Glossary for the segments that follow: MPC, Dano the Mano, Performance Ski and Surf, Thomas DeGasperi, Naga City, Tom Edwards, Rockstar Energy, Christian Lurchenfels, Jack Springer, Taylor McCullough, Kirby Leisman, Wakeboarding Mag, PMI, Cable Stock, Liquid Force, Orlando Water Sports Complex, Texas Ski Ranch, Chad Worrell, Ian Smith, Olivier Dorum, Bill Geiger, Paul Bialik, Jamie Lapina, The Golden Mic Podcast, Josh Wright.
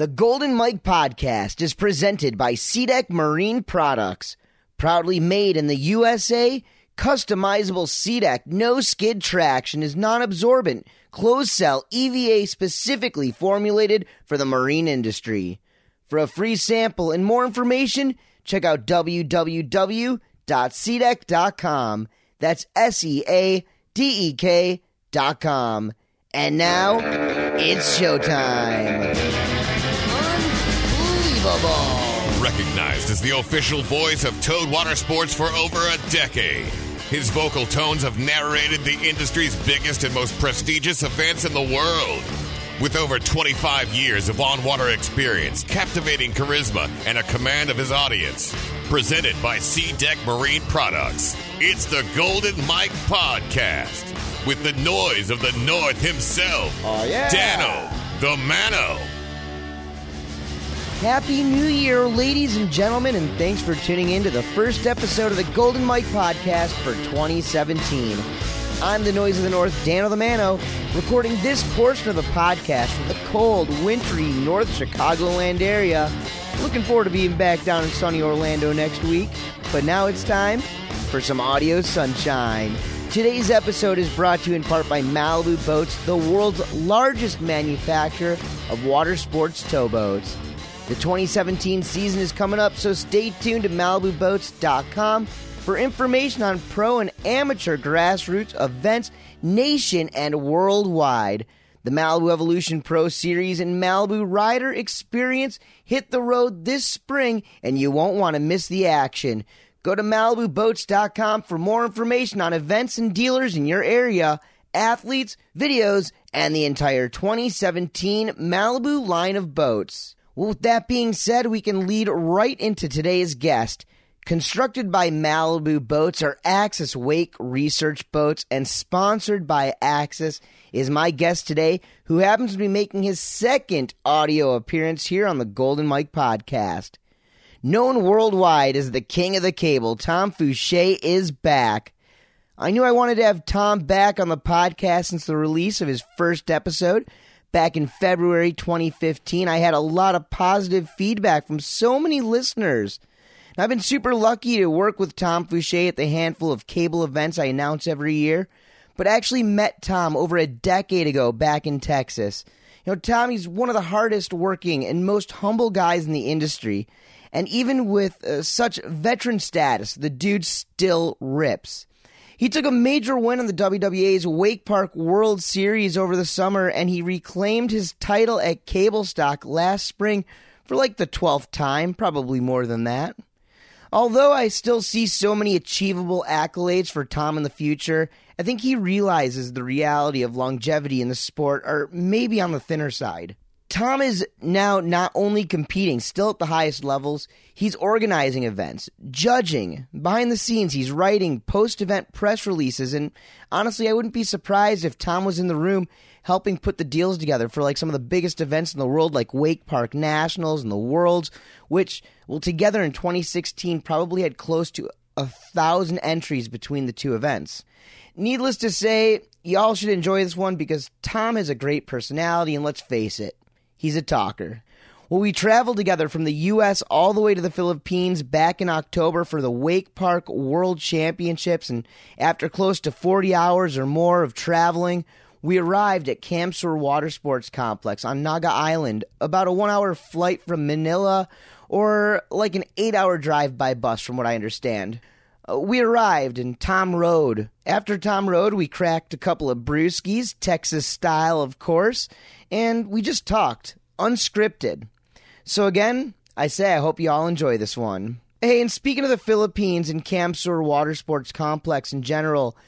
The Golden Mike Podcast is presented by SeaDek Marine Products. Proudly made in the USA, customizable SeaDek no-skid traction is non-absorbent, closed-cell EVA specifically formulated for the marine industry. For a free sample and more information, check out www.seadek.com. That's SEADEK.com. And now, it's showtime. Unbelievable. Recognized as the official voice of Toad Water Sports for over a decade, his vocal tones have narrated the industry's biggest and most prestigious events in the world. With over 25 years of on-water experience, captivating charisma, and a command of his audience. Presented by SeaDek Marine Products, it's the Golden Mike Podcast. With the noise of the North himself, Dano, the Mano. Happy New Year, ladies and gentlemen, and thanks for tuning in to the first episode of the Golden Mike Podcast for 2017. I'm the Noise of the North, Dano the Mano, recording this portion of the podcast from the cold, wintry North Chicagoland area. Looking forward to being back down in sunny Orlando next week, but now it's time for some audio sunshine. Today's episode is brought to you in part by Malibu Boats, the world's largest manufacturer of water sports towboats. The 2017 season is coming up, so stay tuned to MalibuBoats.com for information on pro and amateur grassroots events nation and worldwide. The Malibu Evolution Pro Series and Malibu Rider Experience hit the road this spring, and you won't want to miss the action. Go to MalibuBoats.com for more information on events and dealers in your area, athletes, videos, and the entire 2017 Malibu line of boats. Well, with that being said, we can lead right into today's guest. Constructed by Malibu Boats are AXIS Wake Research Boats and sponsored by AXIS is my guest today, who happens to be making his second audio appearance here on the Golden Mike Podcast. Known worldwide as the King of the Cable, Tom Fooshee is back. I knew I wanted to have Tom back on the podcast since the release of his first episode. Back in February 2015, I had a lot of positive feedback from so many listeners. I've been super lucky to work with Tom Fooshee at the handful of cable events I announce every year, but I actually met Tom over a decade ago back in Texas. You know, Tom, he's one of the hardest working and most humble guys in the industry, and even with such veteran status, the dude still rips. He took a major win on the WWA's Wake Park World Series over the summer, and he reclaimed his title at Cable Stock last spring for like the 12th time, probably more than that. Although I still see so many achievable accolades for Tom in the future, I think he realizes the reality of longevity in the sport are maybe on the thinner side. Tom is now not only competing still at the highest levels, he's organizing events, judging, behind the scenes he's writing post-event press releases, and honestly I wouldn't be surprised if Tom was in the room helping put the deals together for like some of the biggest events in the world, like Wake Park Nationals and the Worlds, which, well, together in 2016 probably had close to 1,000 entries between the two events. Needless to say, y'all should enjoy this one because Tom has a great personality, and let's face it, he's a talker. Well, we traveled together from the U.S. all the way to the Philippines back in October for the Wake Park World Championships, and after close to 40 hours or more of traveling, we arrived at CamSur Watersports Complex on Naga Island, about a 1-hour flight from Manila, or like an 8-hour drive by bus from what I understand. We arrived and Tom rode. After Tom rode, we cracked a couple of brewskis, Texas style of course, and we just talked, unscripted. So again, I say I hope you all enjoy this one. Hey, and speaking of the Philippines and CamSur Watersports Complex in general,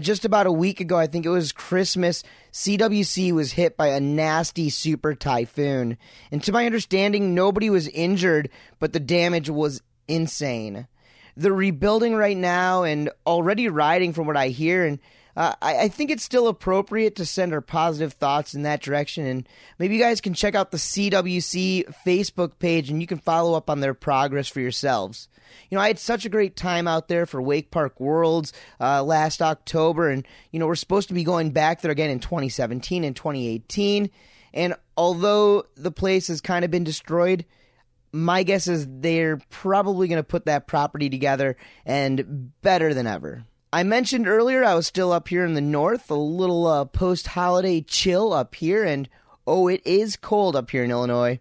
just about a week ago, I think it was Christmas, CWC was hit by a nasty super typhoon. And to my understanding, nobody was injured, but the damage was insane. They're rebuilding right now and already riding from what I hear, and I think it's still appropriate to send our positive thoughts in that direction, and maybe you guys can check out the CWC Facebook page and you can follow up on their progress for yourselves. You know, I had such a great time out there for Wake Park Worlds last October, and, you know, we're supposed to be going back there again in 2017 and 2018, and although the place has kind of been destroyed, my guess is they're probably going to put that property together and better than ever. I mentioned earlier I was still up here in the north, a little post-holiday chill up here, and oh, it is cold up here in Illinois.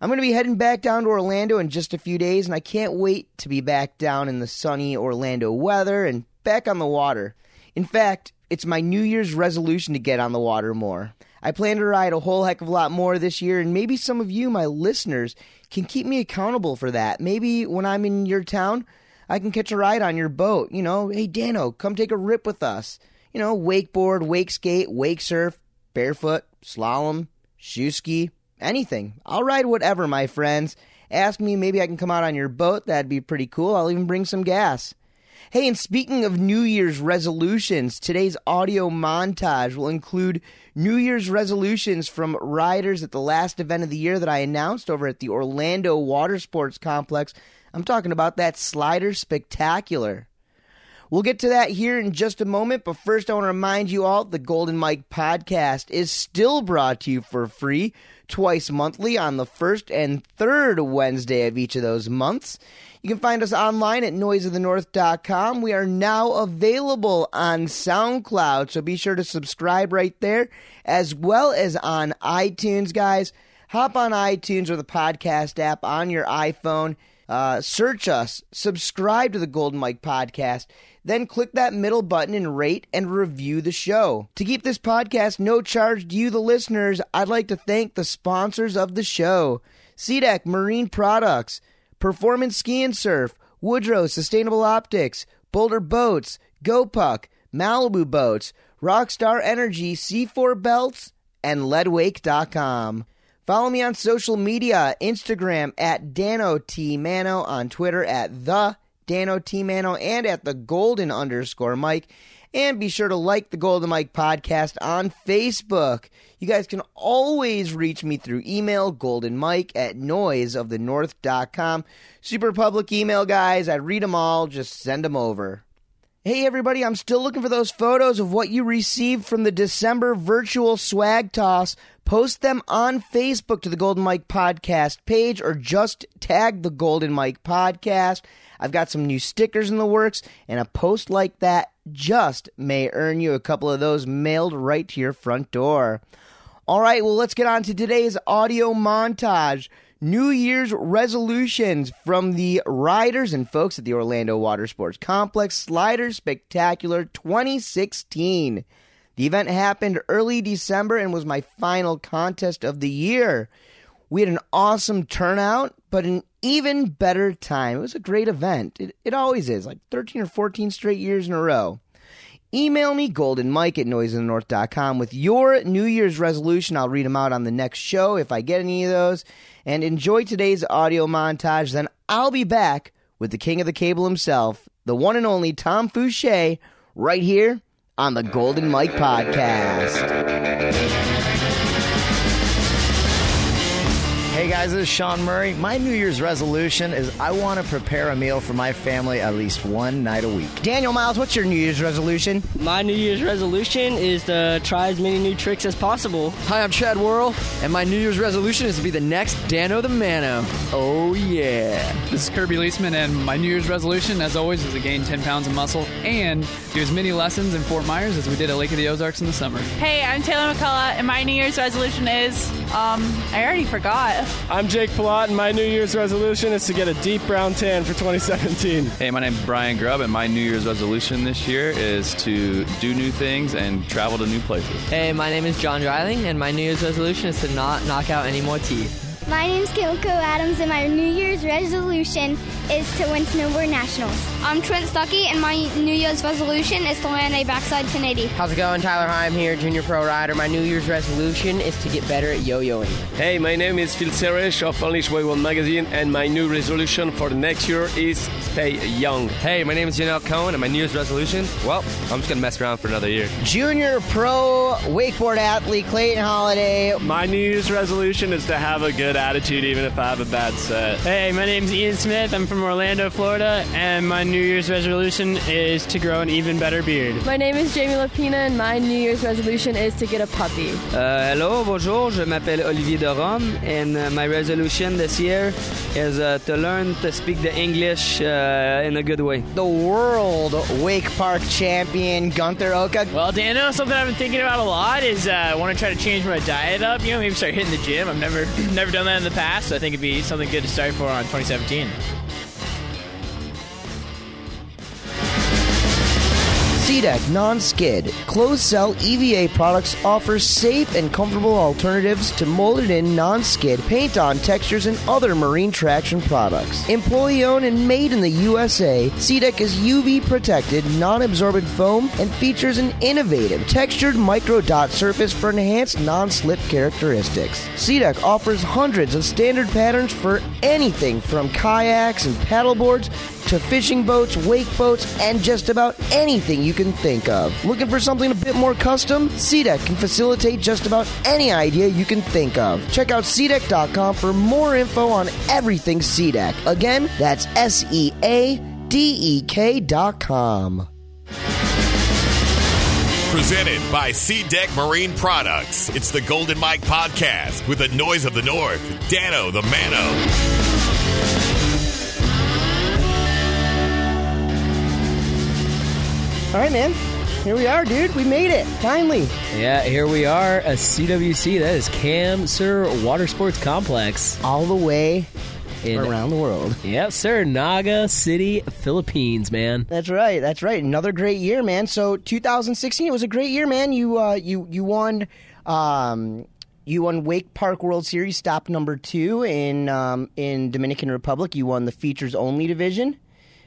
I'm going to be heading back down to Orlando in just a few days, and I can't wait to be back down in the sunny Orlando weather and back on the water. In fact, it's my New Year's resolution to get on the water more. I plan to ride a whole heck of a lot more this year, and maybe some of you, my listeners, can keep me accountable for that. Maybe when I'm in your town, I can catch a ride on your boat. You know, hey, Dano, come take a rip with us. You know, wakeboard, wake skate, wake surf, barefoot, slalom, shoe ski, anything. I'll ride whatever, my friends. Ask me, maybe I can come out on your boat. That'd be pretty cool. I'll even bring some gas. Hey, and speaking of New Year's resolutions, today's audio montage will include New Year's resolutions from riders at the last event of the year that I announced over at the Orlando Water Sports Complex. I'm talking about that Slider Spectacular. We'll get to that here in just a moment, but first I want to remind you all the Golden Mike podcast is still brought to you for free twice monthly on the first and third Wednesday of each of those months. You can find us online at noiseofthenorth.com. We are now available on SoundCloud, so be sure to subscribe right there, as well as on iTunes, guys. Hop on iTunes or the podcast app on your iPhone. Search us, subscribe to the Golden Mike podcast, then click that middle button and rate and review the show. To keep this podcast no charge to you, the listeners, I'd like to thank the sponsors of the show. SeaDek Marine Products, Performance Ski and Surf, Woodrow Sustainable Optics, Boulder Boats, GoPuck, Malibu Boats, Rockstar Energy, C4 Belts, and Leadwake.com. Follow me on social media, Instagram at DanoTmano, on Twitter at the DanoTmano, and at the Golden _Mike. And be sure to like the Golden Mike podcast on Facebook. You guys can always reach me through email, goldenmike@noiseofthenorth.com. Super public email, guys. I read them all. Just send them over. Hey, everybody, I'm still looking for those photos of what you received from the December virtual swag toss. Post them on Facebook to the Golden Mike podcast page or just tag the Golden Mike podcast. I've got some new stickers in the works, and a post like that just may earn you a couple of those mailed right to your front door. All right, well, let's get on to today's audio montage. New Year's resolutions from the riders and folks at the Orlando Water Sports Complex Slider Spectacular 2016. The event happened early December and was my final contest of the year. We had an awesome turnout, but an even better time. It was a great event. It always is, like 13 or 14 straight years in a row. Email me, goldenmike@noiseofthenorth.com, with your New Year's resolution. I'll read them out on the next show if I get any of those. And enjoy today's audio montage. Then I'll be back with the king of the cable himself, the one and only Tom Fooshee, right here on the Golden Mike Podcast. Hey guys, this is Sean Murray. My New Year's resolution is I want to prepare a meal for my family at least one night a week. Daniel Miles, what's your New Year's resolution? My New Year's resolution is to try as many new tricks as possible. Hi, I'm Chad Worrell, and my New Year's resolution is to be the next Dano the Mano. Oh, yeah. This is Kirby Leisman, and my New Year's resolution, as always, is to gain 10 pounds of muscle and do as many lessons in Fort Myers as we did at Lake of the Ozarks in the summer. Hey, I'm Taylor McCullough, and my New Year's resolution is, I already forgot. I'm Jake Pallot, and my New Year's resolution is to get a deep brown tan for 2017. Hey, my name's Brian Grubb, and my New Year's resolution this year is to do new things and travel to new places. Hey, my name is John Dryling, and my New Year's resolution is to not knock out any more teeth. My name's Kilco Adams, and my New Year's resolution is to win snowboard nationals. I'm Trent Stuckey, and my New Year's resolution is to land a backside 1080. How's it going? Tyler Heim here, junior pro rider. My New Year's resolution is to get better at yo-yoing. Hey, my name is Phil Seresh of Unleash Wave One Magazine, and my new resolution for the next year is stay young. Hey, my name is Janelle Cohen, and my New Year's resolution, well, I'm just going to mess around for another year. Junior pro wakeboard athlete Clayton Holiday. My New Year's resolution is to have a good attitude even if I have a bad set. Hey, my name's Ian Smith. I'm from Orlando, Florida, and my New Year's resolution is to grow an even better beard. My name is Jamie Lapina, and my New Year's resolution is to get a puppy. Hello, bonjour, je m'appelle Olivier Dorum, and my resolution this year is to learn to speak the English in a good way. The world Wake Park champion, Gunther Oka. Well, Dano, something I've been thinking about a lot is I want to try to change my diet up, you know, maybe start hitting the gym. I've never done that in the past, so I think it'd be something good to start for on 2017. SeaDek Non-Skid Closed-Cell EVA products offer safe and comfortable alternatives to molded-in non-skid paint-on textures and other marine traction products. Employee-owned and made in the USA, SeaDek is UV-protected, non-absorbent foam and features an innovative textured micro-dot surface for enhanced non-slip characteristics. SeaDek offers hundreds of standard patterns for anything from kayaks and paddleboards to fishing boats, wake boats, and just about anything you can think of. Looking for something a bit more custom? SeaDek can facilitate just about any idea you can think of. Check out SeaDek.com for more info on everything SeaDek. Again, that's SeaDek.com. Presented by SeaDek Marine Products. It's the Golden Mike Podcast with the noise of the North, Dano the Mano. All right, man. Here we are, dude. We made it. Finally. Yeah, here we are. A CWC. That is CamSur Watersports Complex. All the way around the world. Yep, sir. Naga City, Philippines, man. That's right. That's right. Another great year, man. So 2016, it was a great year, man. You won... You won Wake Park World Series stop number 2 in Dominican Republic. You won the features only division.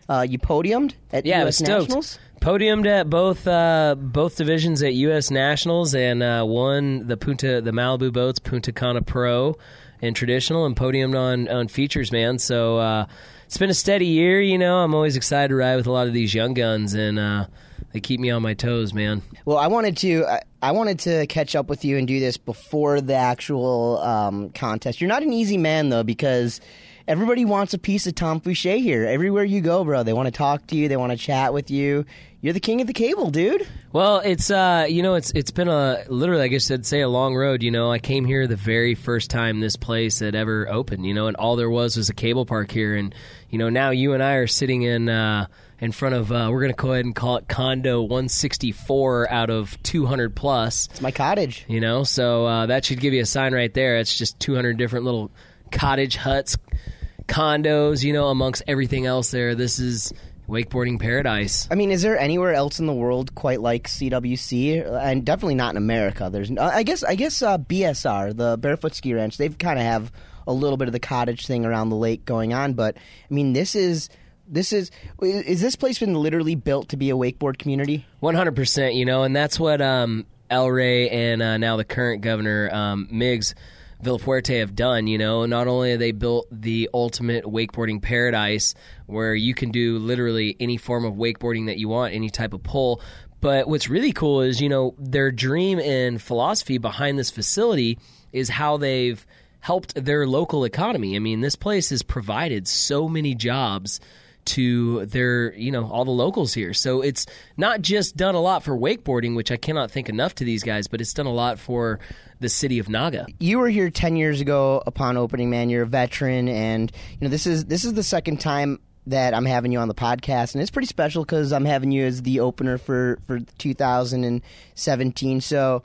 You podiumed at U.S. Nationals. Podiumed at both divisions at U.S. Nationals, and won the Malibu Boats Punta Cana Pro and Traditional, and podiumed on features, man. So it's been a steady year, you know. I'm always excited to ride with a lot of these young guns, and they keep me on my toes, man. Well, I wanted to catch up with you and do this before the actual contest. You're not an easy man, though, because everybody wants a piece of Tom Fooshee here. Everywhere you go, bro, they want to talk to you. They want to chat with you. You're the king of the cable, dude. Well, it's you know, it's been a literally, I guess I'd say, a long road. You know, I came here the very first time this place had ever opened. You know, and all there was a cable park here. And you know, now you and I are sitting in front of we're gonna go ahead and call it condo 164 out of 200 plus. It's my cottage. You know, so that should give you a sign right there. It's just 200 different little cottage huts, condos, you know, amongst everything else there. This is wakeboarding paradise. I mean, is there anywhere else in the world quite like CWC? And definitely not in America. There's, I guess, BSR, the Barefoot Ski Ranch, they've kind of have a little bit of the cottage thing around the lake going on. But I mean, is this place been literally built to be a wakeboard community? 100%, you know, and that's what El Rey and now the current governor Miggs Villafuerte have done. You know, not only have they built the ultimate wakeboarding paradise where you can do literally any form of wakeboarding that you want, any type of pull, but what's really cool is, you know, their dream and philosophy behind this facility is how they've helped their local economy. I mean, this place has provided so many jobs to their, you know, all the locals here. So it's not just done a lot for wakeboarding, which I cannot thank enough to these guys, but it's done a lot for the city of Naga. You were here 10 years ago upon opening, man. You're a veteran, and you know, this is the second time that I'm having you on the podcast, and it's pretty special because I'm having you as the opener for 2017. So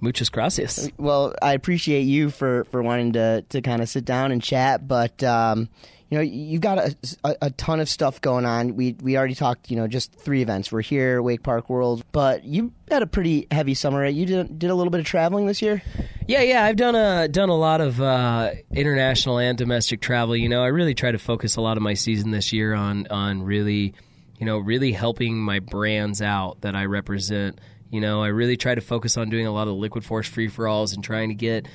muchas gracias. Well, I appreciate you for wanting to kind of sit down and chat, but you know, you've got a ton of stuff going on. We already talked, you know, just 3 events. We're here, Wake Park World, but you had a pretty heavy summer, right? You did a little bit of traveling this year? Yeah, I've done a lot of international and domestic travel. You know, I really try to focus a lot of my season this year on really, you know, really helping my brands out that I represent. You know, I really try to focus on doing a lot of Liquid Force free-for-alls and trying to get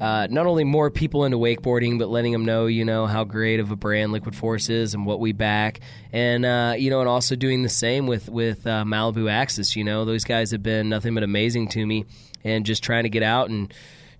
not only more people into wakeboarding, but letting them know, you know, how great of a brand Liquid Force is and what we back. And, you know, and also doing the same with Malibu AXIS. You know, those guys have been nothing but amazing to me, and just trying to get out and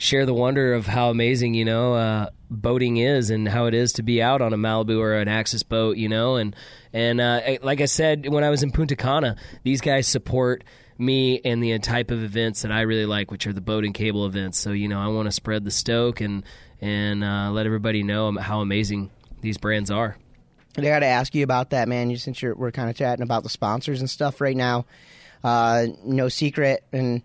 share the wonder of how amazing, you know, boating is and how it is to be out on a Malibu or an Axis boat, you know. And like I said, when I was in Punta Cana, these guys support me and the type of events that I really like, which are the boat and cable events. So, you know, I want to spread the stoke and let everybody know how amazing these brands are. I got to ask you about that, man, since we're kind of chatting about the sponsors and stuff right now. No secret, and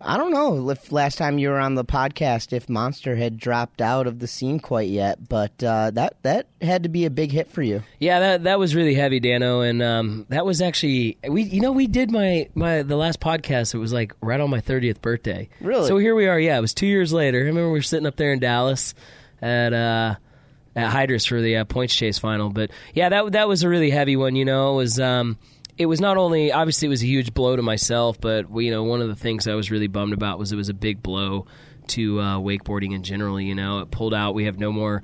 I don't know if last time you were on the podcast if Monster had dropped out of the scene quite yet, but that had to be a big hit for you. Yeah, that was really heavy, Dano, and that was actually we did the last podcast. It was like right on my 30th birthday. Really? So here we are. Yeah, it was 2 years later. I remember we were sitting up there in Dallas at Hydrus for the points chase final, but yeah, that was a really heavy one. You know, it was. It was not only, obviously it was a huge blow to myself, but you know, one of the things I was really bummed about was it was a big blow to wakeboarding in general. You know, it pulled out. We have no more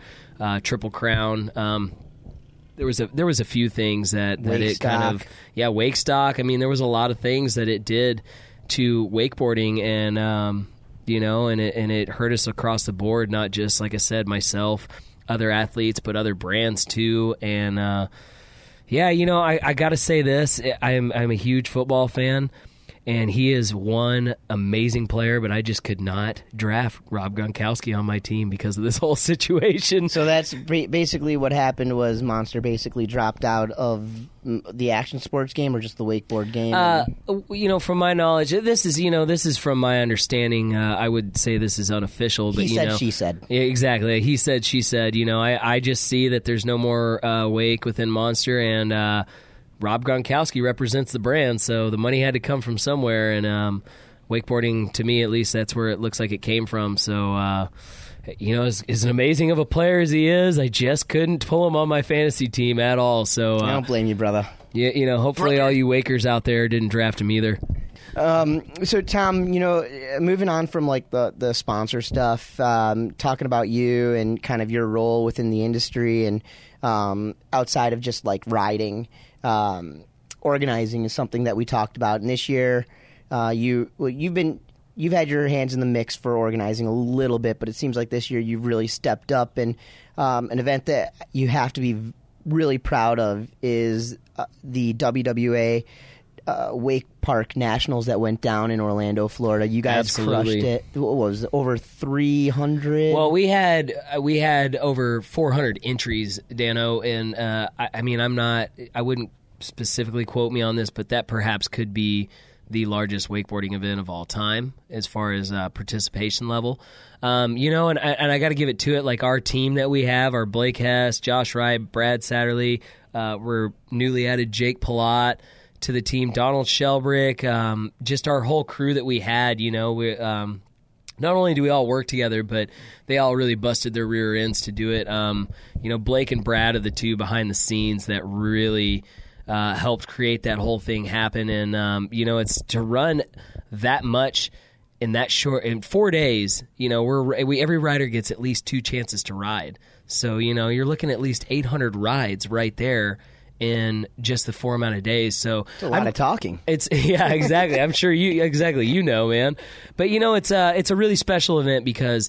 Triple Crown. There was a few things that it kind of, yeah, Wake Stock. I mean, there was a lot of things that it did to wakeboarding, and you know, and it hurt us across the board. Not just, like I said, myself, other athletes, but other brands too, and. Yeah, you know, I got to say this. I'm a huge football fan, and he is one amazing player, but I just could not draft Rob Gronkowski on my team because of this whole situation. So that's basically what happened was Monster basically dropped out of the action sports game or just the wakeboard game? You know, from my knowledge, this is from my understanding. I would say this is unofficial. But, he said, you know, she said. Yeah, exactly. He said, she said. You know, I just see that there's no more wake within Monster, and Rob Gronkowski represents the brand, so the money had to come from somewhere, and wakeboarding, to me at least, that's where it looks like it came from. So, you know, as amazing of a player as he is, I just couldn't pull him on my fantasy team at all. So I don't blame you, brother. Yeah, you know, hopefully all you wakers out there didn't draft him either. So, Tom, you know, moving on from, like, the sponsor stuff, talking about you and kind of your role within the industry and outside of just, like, riding, organizing is something that we talked about. And this year, you've had your hands in the mix for organizing a little bit, but it seems like this year you've really stepped up. And an event that you have to be really proud of is the WWA Wake Park Nationals that went down in Orlando, Florida. You guys crushed it. What was it, over 300? Well, we had over 400 entries, Dano, and I wouldn't specifically quote me on this, but that perhaps could be the largest wakeboarding event of all time as far as participation level. You know, and I got to give it to it. Like, our team that we have are Blake Hess, Josh Wright, Brad Satterley. We're newly added Jake Pallot to the team, Donald Shelbrick, just our whole crew that we had. You know, we not only do we all work together, but they all really busted their rear ends to do it. You know, Blake and Brad are the two behind the scenes that really helped create that whole thing happen. And, you know, it's to run that much in that short, in 4 days, you know, every rider gets at least two chances to ride. So, you know, you're looking at least 800 rides right there in just the four amount of days. So it's a lot of talking. It's, yeah, exactly. I'm sure you know, man. But you know, it's a really special event because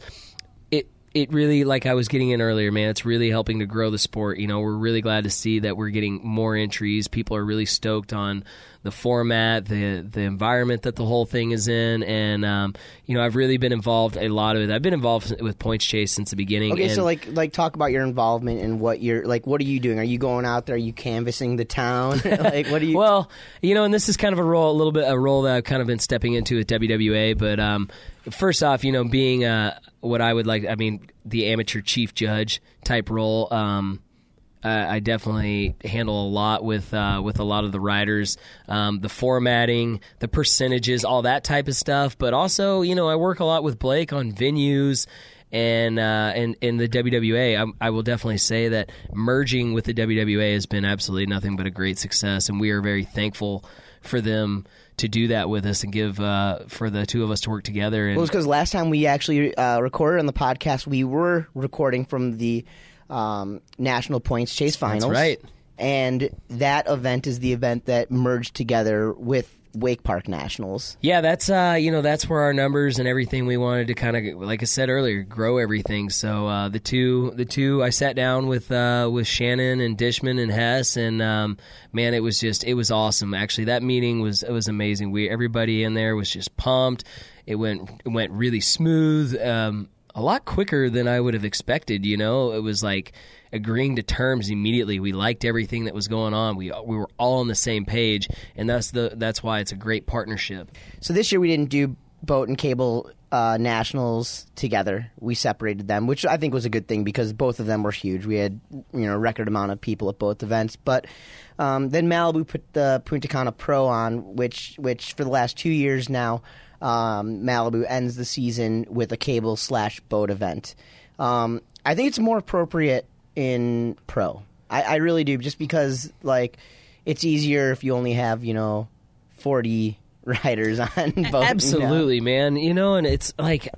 it really, like I was getting in earlier, man, it's really helping to grow the sport. You know, we're really glad to see that we're getting more entries. People are really stoked on the format, the environment that the whole thing is in. And, you know, I've really been involved a lot of it. I've been involved with Points Chase since the beginning. Okay, so, like talk about your involvement and what you're, like, what are you doing? Are you going out there? Are you canvassing the town? Like, what are you? Well, you know, and this is kind of a role that I've kind of been stepping into at WWA, but first off, you know, being what I would like, I mean, the amateur chief judge type role, I definitely handle a lot with a lot of the riders, the formatting, the percentages, all that type of stuff. But also, you know, I work a lot with Blake on venues and the WWA. I will definitely say that merging with the WWA has been absolutely nothing but a great success, and we are very thankful for them to do that with us and give for the two of us to work together. And it was because last time we actually recorded on the podcast, we were recording from the National Points Chase Finals. That's right. And that event is the event that merged together with Wake Park Nationals. Yeah, that's that's where our numbers and everything we wanted to kind of, like I said earlier, grow everything. So the two I sat down with Shannon and Dishman and Hess, and man, it was awesome. Actually, that meeting was amazing. Everybody in there was just pumped. It went really smooth. A lot quicker than I would have expected, you know. It was like agreeing to terms immediately. We liked everything that was going on. We were all on the same page, and that's why it's a great partnership. So this year we didn't do boat and cable nationals together. We separated them, which I think was a good thing because both of them were huge. We had a record amount of people at both events. But then Malibu put the Punta Cana Pro on, which for the last 2 years now. Malibu ends the season with a cable/boat event. I think it's more appropriate in pro. I really do, just because like it's easier if you only have 40 riders on boat. Absolutely, man. And it's like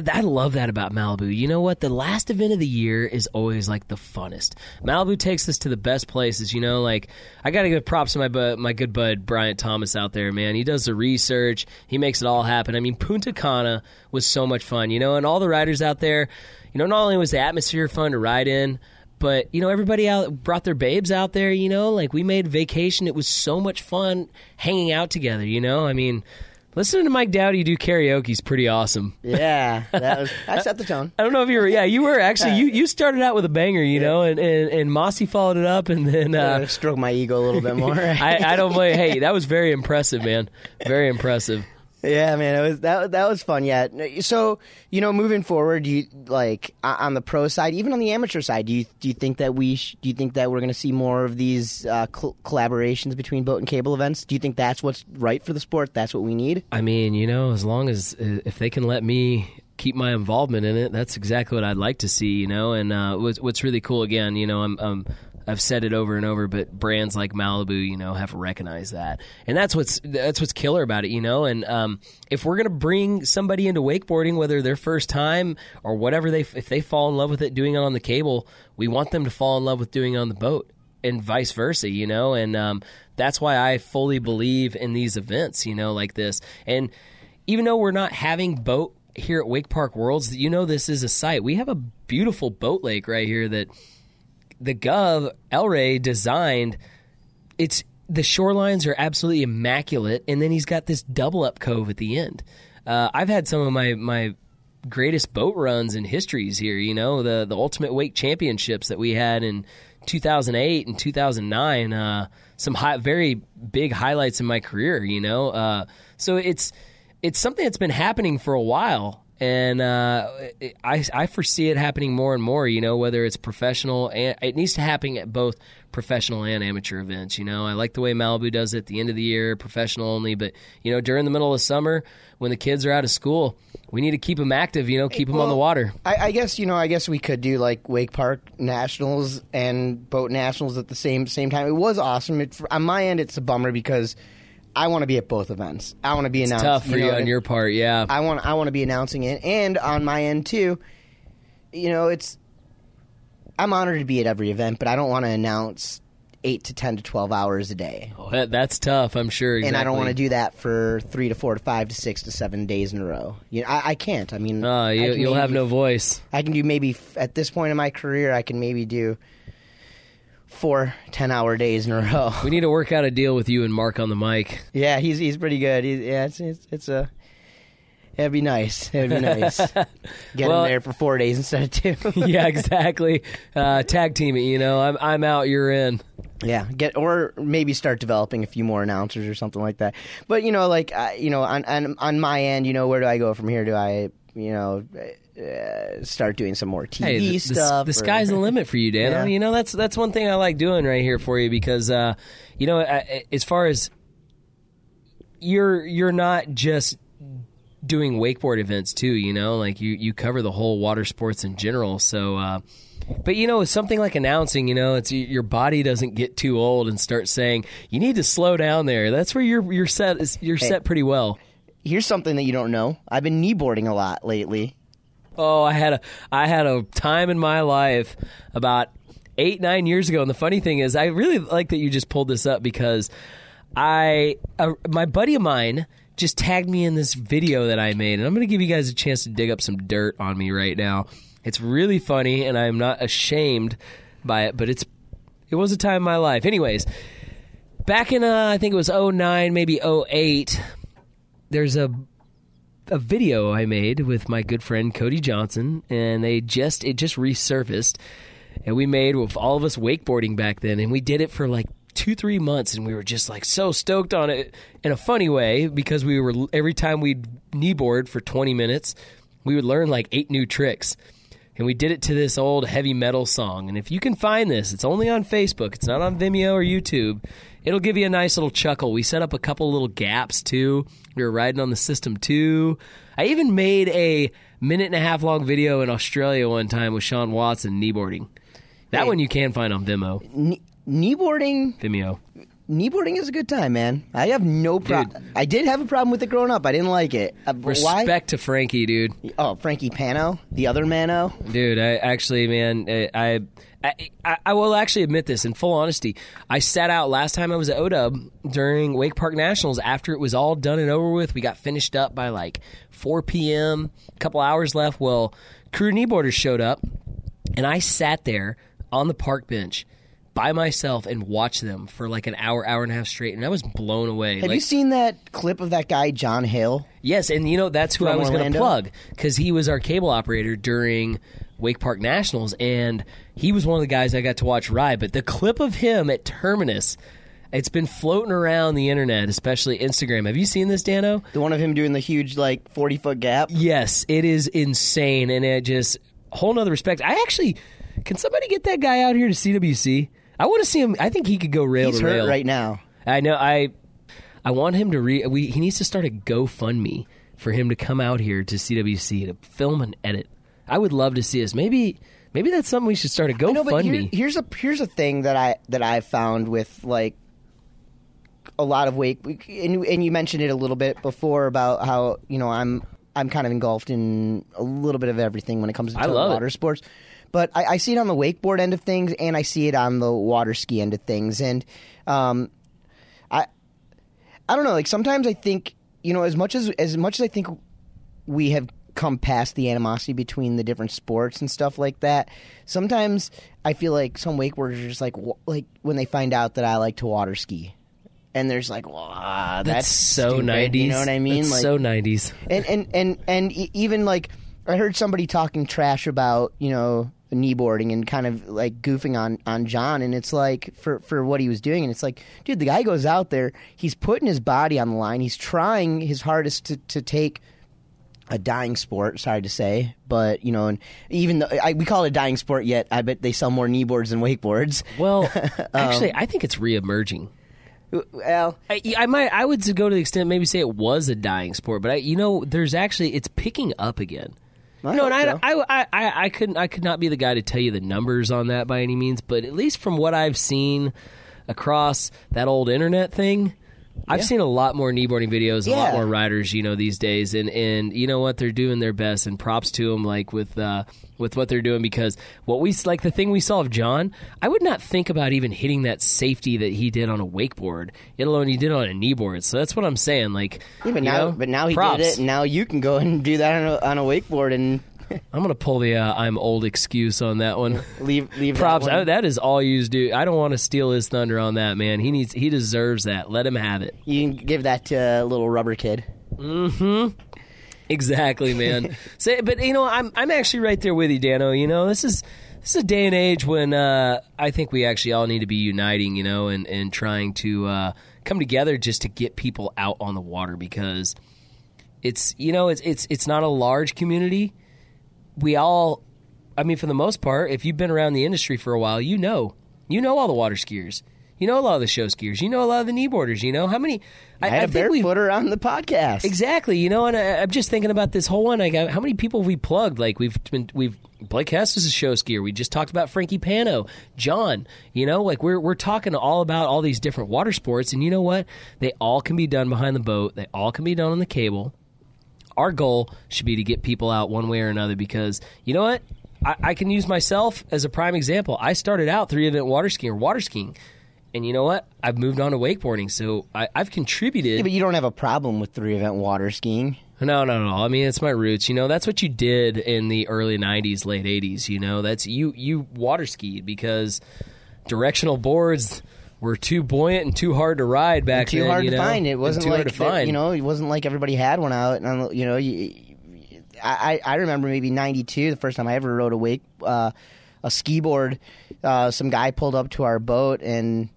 I love that about Malibu. You know what? The last event of the year is always like the funnest. Malibu takes us to the best places. I got to give props to my good bud Bryant Thomas out there, man. He does the research. He makes it all happen. I mean, Punta Cana was so much fun, and all the riders out there, not only was the atmosphere fun to ride in, but, everybody brought their babes out there, like we made vacation. It was so much fun hanging out together, I mean, listening to Mike Dowdy do karaoke is pretty awesome. Yeah, I set the tone. I don't know if you were. Yeah, you were actually. You started out with a banger, and Mossy followed it up, and then stroke my ego a little bit more. I don't blame. Hey, that was very impressive, man. Very impressive. Yeah, man, it was that was fun. Yeah. So moving forward, do you like on the pro side, even on the amateur side, do you think that we're going to see more of these collaborations between boat and cable events? Do you think that's what's right for the sport? That's what we need. I mean, as long as if they can let me keep my involvement in it, that's exactly what I'd like to see. And what's really cool again, I've said it over and over, but brands like Malibu, have recognized that, and that's what's killer about it, And if we're gonna bring somebody into wakeboarding, whether their first time or whatever, if they fall in love with it doing it on the cable, we want them to fall in love with doing it on the boat, and vice versa, And that's why I fully believe in these events, like this. And even though we're not having boat here at Wake Park Worlds, this is a site. We have a beautiful boat lake right here that. The Gov El Rey designed. It's the shorelines are absolutely immaculate, and then he's got this double up cove at the end. I've had some of my greatest boat runs in histories here. The Ultimate Wake Championships that we had in 2008 and 2009. Some very big highlights in my career. So it's something that's been happening for a while. And I foresee it happening more and more, whether it's professional. And it needs to happen at both professional and amateur events, I like the way Malibu does it at the end of the year, professional only. But, during the middle of summer when the kids are out of school, we need to keep them active, keep them on the water. I guess we could do like Wake Park Nationals and Boat Nationals at the same time. It was awesome. On my end, it's a bummer because – I want to be at both events. I want to be announcing. It's tough for you on your part, yeah. I want to be announcing it, and on my end too. I'm honored to be at every event, but I don't want to announce 8 to 10 to 12 hours a day. Oh, that's tough, I'm sure. Exactly. And I don't want to do that for 3 to 4 to 5 to 6 to 7 days in a row. I can't. I mean, you'll have no voice. I can do maybe at this point in my career, I can maybe do 4 10-hour days in a row. We need to work out a deal with you and Mark on the mic. Yeah, he's pretty good. It's That'd be nice. Get him there for 4 days instead of 2. Yeah, exactly. Tag team it. I'm out. You're in. Yeah, or maybe start developing a few more announcers or something like that. But on my end, where do I go from here? Do I start doing some more TV stuff. The sky's the limit for you, Dan. Yeah. That's one thing I like doing right here for you because, as far as you're not just doing wakeboard events too. You cover the whole water sports in general. So, but with something like announcing, it's your body doesn't get too old and start saying you need to slow down there. That's where you're set pretty well. Here's something that you don't know. I've been kneeboarding a lot lately. Oh, I had a time in my life about 8, 9 years ago. And the funny thing is I really like that you just pulled this up because My buddy of mine just tagged me in this video that I made, and I'm going to give you guys a chance to dig up some dirt on me right now. It's really funny, and I'm not ashamed by it, but it was a time in my life. Anyways, back in, I think it was 09, maybe 08, there's a video I made with my good friend Cody Johnson, and it just resurfaced, and we made with all of us wakeboarding back then, and we did it for like 2-3 months, and we were just like so stoked on it in a funny way, because we were, every time we'd kneeboard for 20 minutes, we would learn like 8 new tricks, and we did it to this old heavy metal song. And if you can find this, it's only on Facebook, it's not on Vimeo or YouTube. It'll give you a nice little chuckle. We set up a couple little gaps too. We were riding on the system too. I even made a 1.5-minute long video in Australia one time with Sean Watson kneeboarding. That one you can find on Vimeo. Kneeboarding? Vimeo. Kneeboarding is a good time, man. I have no problem. I did have a problem with it growing up. I didn't like it. Respect to Frankie, dude. Oh, Frankie Pano? The other Mano? Dude, I will actually admit this in full honesty. I sat out last time I was at ODub during Wake Park Nationals after it was all done and over with. We got finished up by like 4 p.m., a couple hours left. Well, crew kneeboarders showed up, and I sat there on the park bench by myself and watch them for like an hour and a half straight, and I was blown away. Have you seen that clip of that guy, John Hill? Yes, and you know, that's who I was going to plug, because he was our cable operator during Wake Park Nationals, and he was one of the guys I got to watch ride. But the clip of him at Terminus, it's been floating around the internet, especially Instagram. Have you seen this, Dano? The one of him doing the huge, like, 40-foot gap? Yes, it is insane, and it just, whole nother respect. Can somebody get that guy out here to CWC? I want to see him. I think he could go rail to rail. He's hurt right now. I know. I want him to he needs to start a GoFundMe for him to come out here to CWC to film and edit. I would love to see us. Maybe that's something we should start a GoFundMe. No, but here's a thing that I found with like a lot of wake, and you mentioned it a little bit before about how, you know, I'm kind of engulfed in a little bit of everything when it comes to water sports. But I see it on the wakeboard end of things, and I see it on the water ski end of things. And I don't know. Like, sometimes I think, you know, as much as I think we have come past the animosity between the different sports and stuff like that, sometimes I feel like some wakeboarders are just like when they find out that I like to water ski, and there's like, wow, that's so stupid. 90s. You know what I mean? That's like, so 90s. And even like, I heard somebody talking trash about, you know, kneeboarding and kind of like goofing on John, and it's like for what he was doing, and it's like, dude, the guy goes out there, he's putting his body on the line, he's trying his hardest to take a dying sport, sorry to say, but, you know, and even though we call it a dying sport, yet I bet they sell more kneeboards than wakeboards. Well, actually, I think it's reemerging. Well, I would go to the extent maybe say it was a dying sport, but it's picking up again. I could not be the guy to tell you the numbers on that by any means, but at least from what I've seen across that old internet thing, I've seen a lot more kneeboarding videos, a lot more riders, you know, these days, and you know what, they're doing their best, and props to them, like with what they're doing, because what we like the thing we saw of John, I would not think about even hitting that safety that he did on a wakeboard, let alone he did on a kneeboard. So that's what I'm saying, like, but now he props. Did it, and now you can go and do that on a wakeboard, and I'm gonna pull the I'm old excuse on that one. Leave props. That one. That is all you do. I don't want to steal his thunder on that, man. He deserves that. Let him have it. You can give that to little rubber kid. Mm-hmm. Exactly, man. But you know, I'm actually right there with you, Dano. You know, this is a day and age when I think we actually all need to be uniting, you know, and trying to come together just to get people out on the water, because it's, you know, it's not a large community. We all, I mean, for the most part, if you've been around the industry for a while, you know all the water skiers. You know a lot of the show skiers. You know a lot of the kneeboarders. You know how many... I had a barefooter on the podcast. Exactly. You know, and I'm just thinking about this whole one. Like, how many people have we plugged? Like, Blake Hess is a show skier. We just talked about Frankie Pano, John. You know, like, we're talking all about all these different water sports, and you know what? They all can be done behind the boat. They all can be done on the cable. Our goal should be to get people out one way or another, because, you know what? I can use myself as a prime example. I started out 3-event water skiing. And you know what? I've moved on to wakeboarding, so I've contributed. Yeah, but you don't have a problem with three-event water skiing. No. I mean, it's my roots. You know, that's what you did in the early 90s, late 80s. You know, that's you water skied because directional boards were too buoyant and too hard to ride back then. Too hard to find. It wasn't like that, you know. It wasn't like everybody had one out. And you know, I remember maybe '92, the first time I ever rode a wake. A ski board, some guy pulled up to our boat and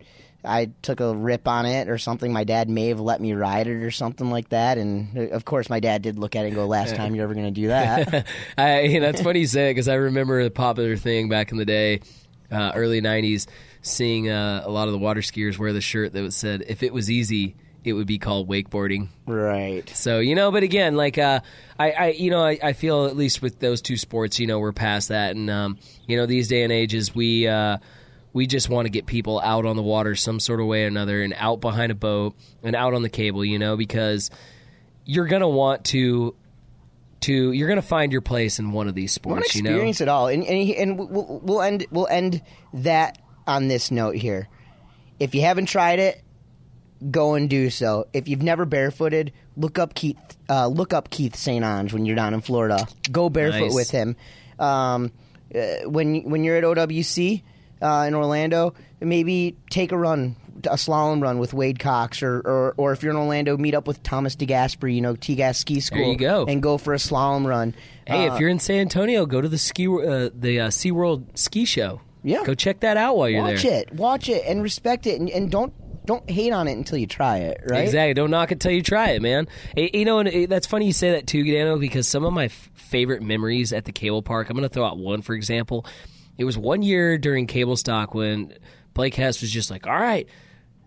I took a rip on it or something. My dad may have let me ride it or something like that. And of course, my dad did look at it and go, last time you're ever going to do that. That's funny you say it because I remember the popular thing back in the day, early 90s, seeing a lot of the water skiers wear the shirt that said, if it was easy, it would be called wakeboarding. Right. So, you know, but again, like, I feel at least with those two sports, you know, we're past that. And, you know, these day and ages, we just want to get people out on the water some sort of way or another and out behind a boat and out on the cable, you know, because you're going to want to you're going to find your place in one of these sports, you know. Experience it all. And we'll end that on this note here. If you haven't tried it, go and do so. If you've never barefooted, look up Keith St. Ange when you're down in Florida. Go barefoot with him. When you're at OWC in Orlando, maybe take a slalom run with Wade Cox, or if you're in Orlando, meet up with Thomas DeGasperi, you know, TGAS Ski School. There you go. And go for a slalom run. Hey, if you're in San Antonio, go to the SeaWorld Ski Show. Yeah, go check that out while you're there. Watch it, and respect it, and don't hate on it until you try it, right? Exactly. Don't knock it till you try it, man. You know, and that's funny you say that too, Dano, because some of my favorite memories at the cable park, I'm going to throw out one, for example. It was one year during Cable Stock when Blake Hess was just like, all right,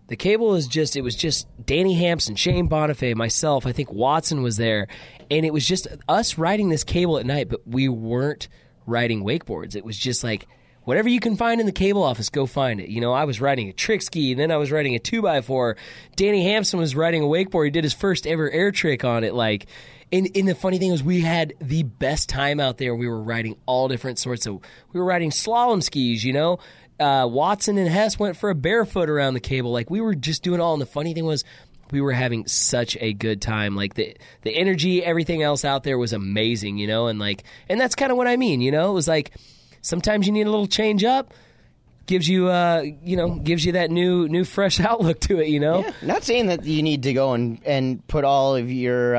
the cable is just, it was just Danny Hampson, Shane Bonifay, myself, I think Watson was there, and it was just us riding this cable at night, but we weren't riding wakeboards. It was just like, whatever you can find in the cable office, go find it. You know, I was riding a trick ski, and then I was riding a 2x4. Danny Hampson was riding a wakeboard. He did his first ever air trick on it. Like, and the funny thing was we had the best time out there. We were riding all different sorts of – we were riding slalom skis, you know. Watson and Hess went for a barefoot around the cable. Like, we were just doing all. And the funny thing was we were having such a good time. Like, the energy, everything else out there was amazing, you know. And, like, and that's kind of what I mean, you know. It was like – sometimes you need a little change up, gives you that new fresh outlook to it, you know? Yeah, not saying that you need to go and put all of your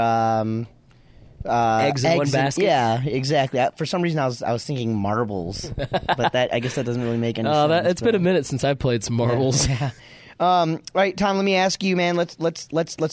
eggs in one basket. Yeah, exactly. For some reason, I was thinking marbles, but I guess that doesn't really make any sense. It's been a minute since I played some marbles. Yeah. All right, Tom, let me ask you, man. Let's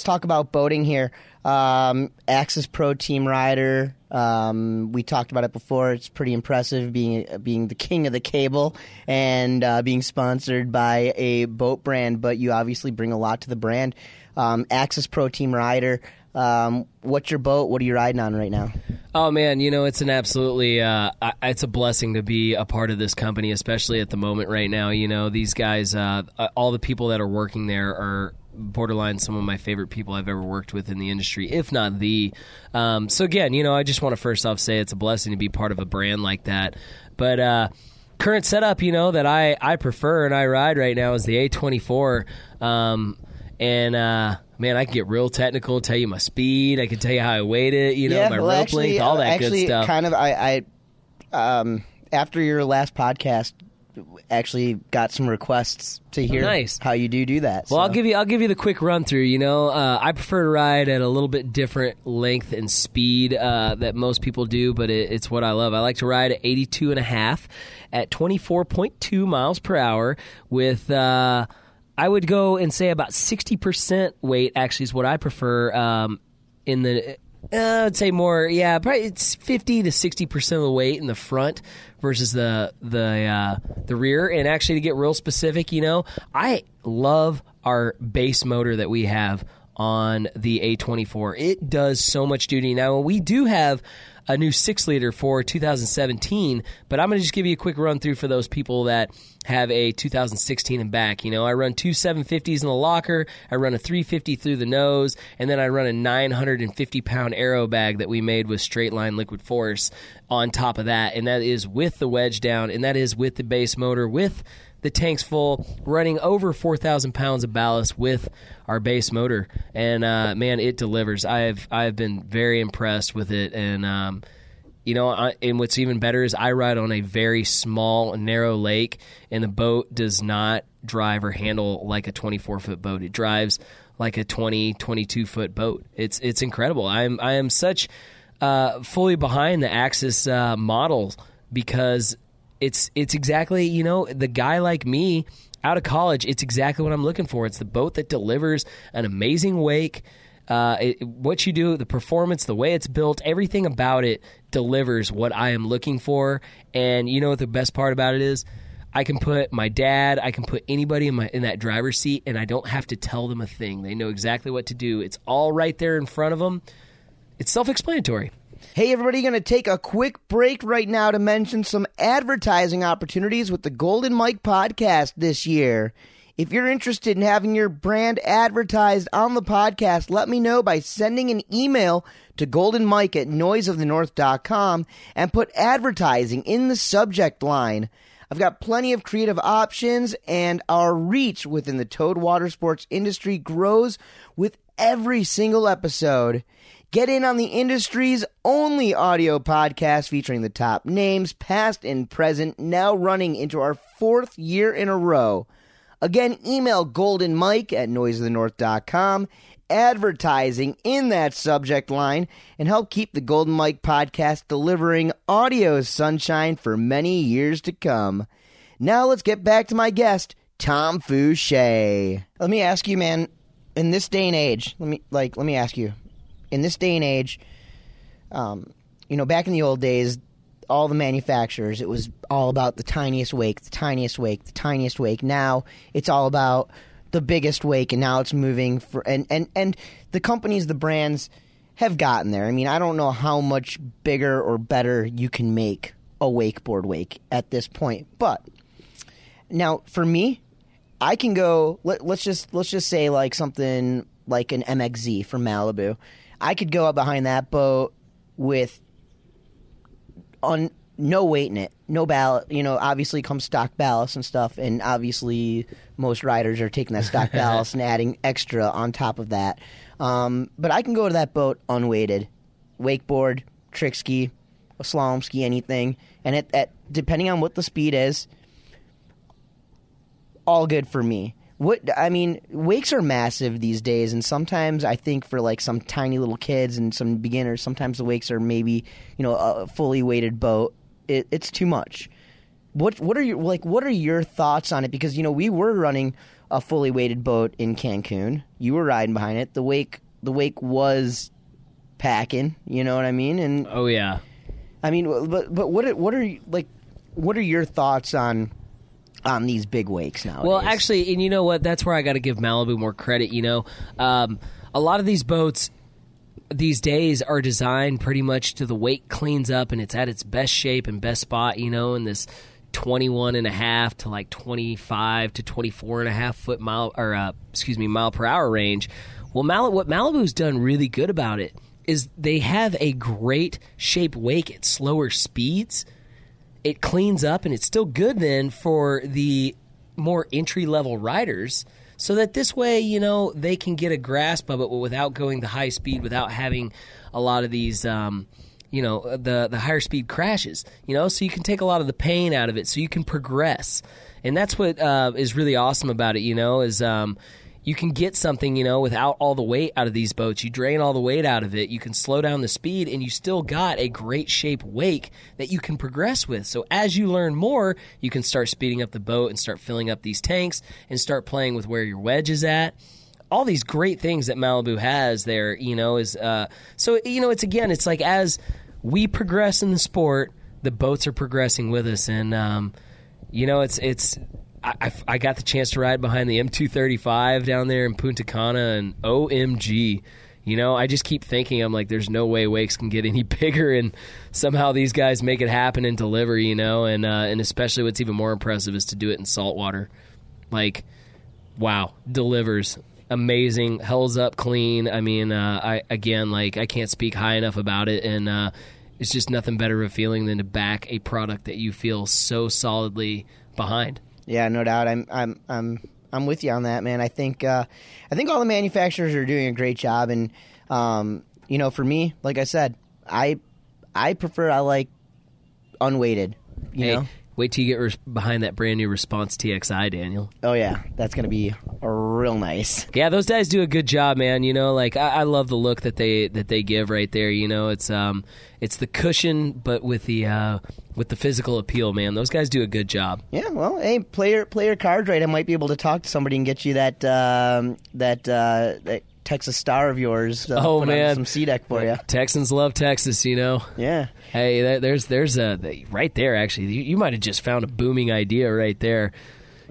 talk about boating here. AXIS Pro Team Rider. We talked about it before. It's pretty impressive being the king of the cable and being sponsored by a boat brand, but you obviously bring a lot to the brand. AXIS Pro Team Rider, what's your boat? What are you riding on right now? Oh, man, you know, it's an absolutely it's a blessing to be a part of this company, especially at the moment right now. You know, these guys, all the people that are working there are borderline some of my favorite people I've ever worked with in the industry, if not the. So again, you know, I just want to first off say it's a blessing to be part of a brand like that. But current setup, you know, that I prefer and I ride right now is the A24. Man, I can get real technical, tell you my speed, I can tell you how I weighed it, you know, my rope length, all that good stuff. Kind of, I after your last podcast, actually got some requests to hear how you do that. Well, so. I'll give you the quick run through. You know, I prefer to ride at a little bit different length and speed that most people do, but it's what I love. I like to ride at 82.5 at 24.2 miles per hour with. I would go and say about 60% weight actually is what I prefer. I'd say more. Yeah, probably it's 50 to 60% of the weight in the front versus the rear. And actually, to get real specific, you know, I love our base motor that we have on the A24. It does so much duty. Now, we do have a new 6-liter for 2017, but I'm going to just give you a quick run through for those people that have a 2016 and back. You know, I run two 750s in the locker, I run a 350 through the nose, and then I run a 950-pound aero bag that we made with Straight Line Liquid Force on top of that, and that is with the wedge down, and that is with the base motor, with the tank's full, running over 4,000 pounds of ballast with our base motor, and man, it delivers. I've been very impressed with it, and you know, and what's even better is I ride on a very small, narrow lake, and the boat does not drive or handle like a 24-foot boat. It drives like a 20, 22-foot boat. It's incredible. I am such fully behind the AXIS model because it's exactly, you know, the guy like me out of college, it's exactly what I'm looking for. It's the boat that delivers an amazing wake. What you do, the performance, the way it's built, everything about it delivers what I am looking for. And you know what the best part about it is? I can put my dad, I can put anybody in that driver's seat, and I don't have to tell them a thing. They know exactly what to do. It's all right there in front of them. It's self-explanatory. Hey, everybody, going to take a quick break right now to mention some advertising opportunities with the Golden Mike podcast this year. If you're interested in having your brand advertised on the podcast, let me know by sending an email to goldenmike@noiseofthenorth.com and put advertising in the subject line. I've got plenty of creative options, and our reach within the Toad Water Sports industry grows with every single episode. Get in on the industry's only audio podcast featuring the top names, past and present, now running into our fourth year in a row. Again, email goldenmike@noiseofthenorth.com, advertising in that subject line, and help keep the Golden Mike podcast delivering audio sunshine for many years to come. Now let's get back to my guest, Tom Fooshee. Let me ask you, man, in this day and age, let me ask you, in this day and age, you know, back in the old days, all the manufacturers, it was all about the tiniest wake, the tiniest wake, the tiniest wake. Now it's all about the biggest wake, and now it's moving for and the companies, the brands have gotten there. I mean, I don't know how much bigger or better you can make a wakeboard wake at this point. But now for me, I can go let's just say like something like an MXZ from Malibu. I could go up behind that boat with on no weight in it, no ballast, you know, obviously comes stock ballast and stuff, and obviously most riders are taking that stock ballast and adding extra on top of that. But I can go to that boat unweighted, wakeboard, trick ski, a slalom ski, anything, and it, depending on what the speed is, all good for me. Wakes are massive these days, and sometimes I think for like some tiny little kids and some beginners, sometimes the wakes are maybe, you know, a fully weighted boat. It's too much. What are your thoughts on it? Because, you know, we were running a fully weighted boat in Cancun. You were riding behind it. The wake was packing. You know what I mean? And oh yeah. I mean, but what are your thoughts on? On these big wakes nowadays. Well, actually, and you know what? That's where I got to give Malibu more credit, you know. A lot of these boats these days are designed pretty much to the wake cleans up and it's at its best shape and best spot, you know, in this 21.5 to like 25 to 24.5 foot mile per hour range. Well, what Malibu's done really good about it is they have a great shape wake at slower speeds. It cleans up, and it's still good then for the more entry-level riders so that this way, you know, they can get a grasp of it without going the high speed, without having a lot of these, you know, the higher speed crashes, you know, so you can take a lot of the pain out of it so you can progress. And that's what is really awesome about it, you know, is you can get something, you know, without all the weight out of these boats. You drain all the weight out of it. You can slow down the speed, and you still got a great shape wake that you can progress with. So as you learn more, you can start speeding up the boat and start filling up these tanks and start playing with where your wedge is at. All these great things that Malibu has there, you know, is so, you know, it's like as we progress in the sport, the boats are progressing with us. And, you know, I got the chance to ride behind the M235 down there in Punta Cana, and OMG, you know, I just keep thinking, I'm like, there's no way wakes can get any bigger, and somehow these guys make it happen and deliver, you know, and especially what's even more impressive is to do it in saltwater. Like, wow, delivers. Amazing, hells up clean. I mean, I can't speak high enough about it, and it's just nothing better of a feeling than to back a product that you feel so solidly behind. Yeah, no doubt. I'm with you on that, man. I think all the manufacturers are doing a great job, and you know, for me, like I said, I like unweighted. You know, wait till you get behind that brand new Response TXI, Daniel. Oh yeah, that's gonna be real nice. Yeah, those guys do a good job, man. You know, like I love the look that they give right there. You know, it's the cushion, but with the physical appeal, man. Those guys do a good job. Yeah, well, hey, play your cards right. I might be able to talk to somebody and get you that Texas star of yours. Oh man, some SeaDek for you. Texans love Texas, you know. Yeah. Hey, there's a right there. Actually, you might have just found a booming idea right there.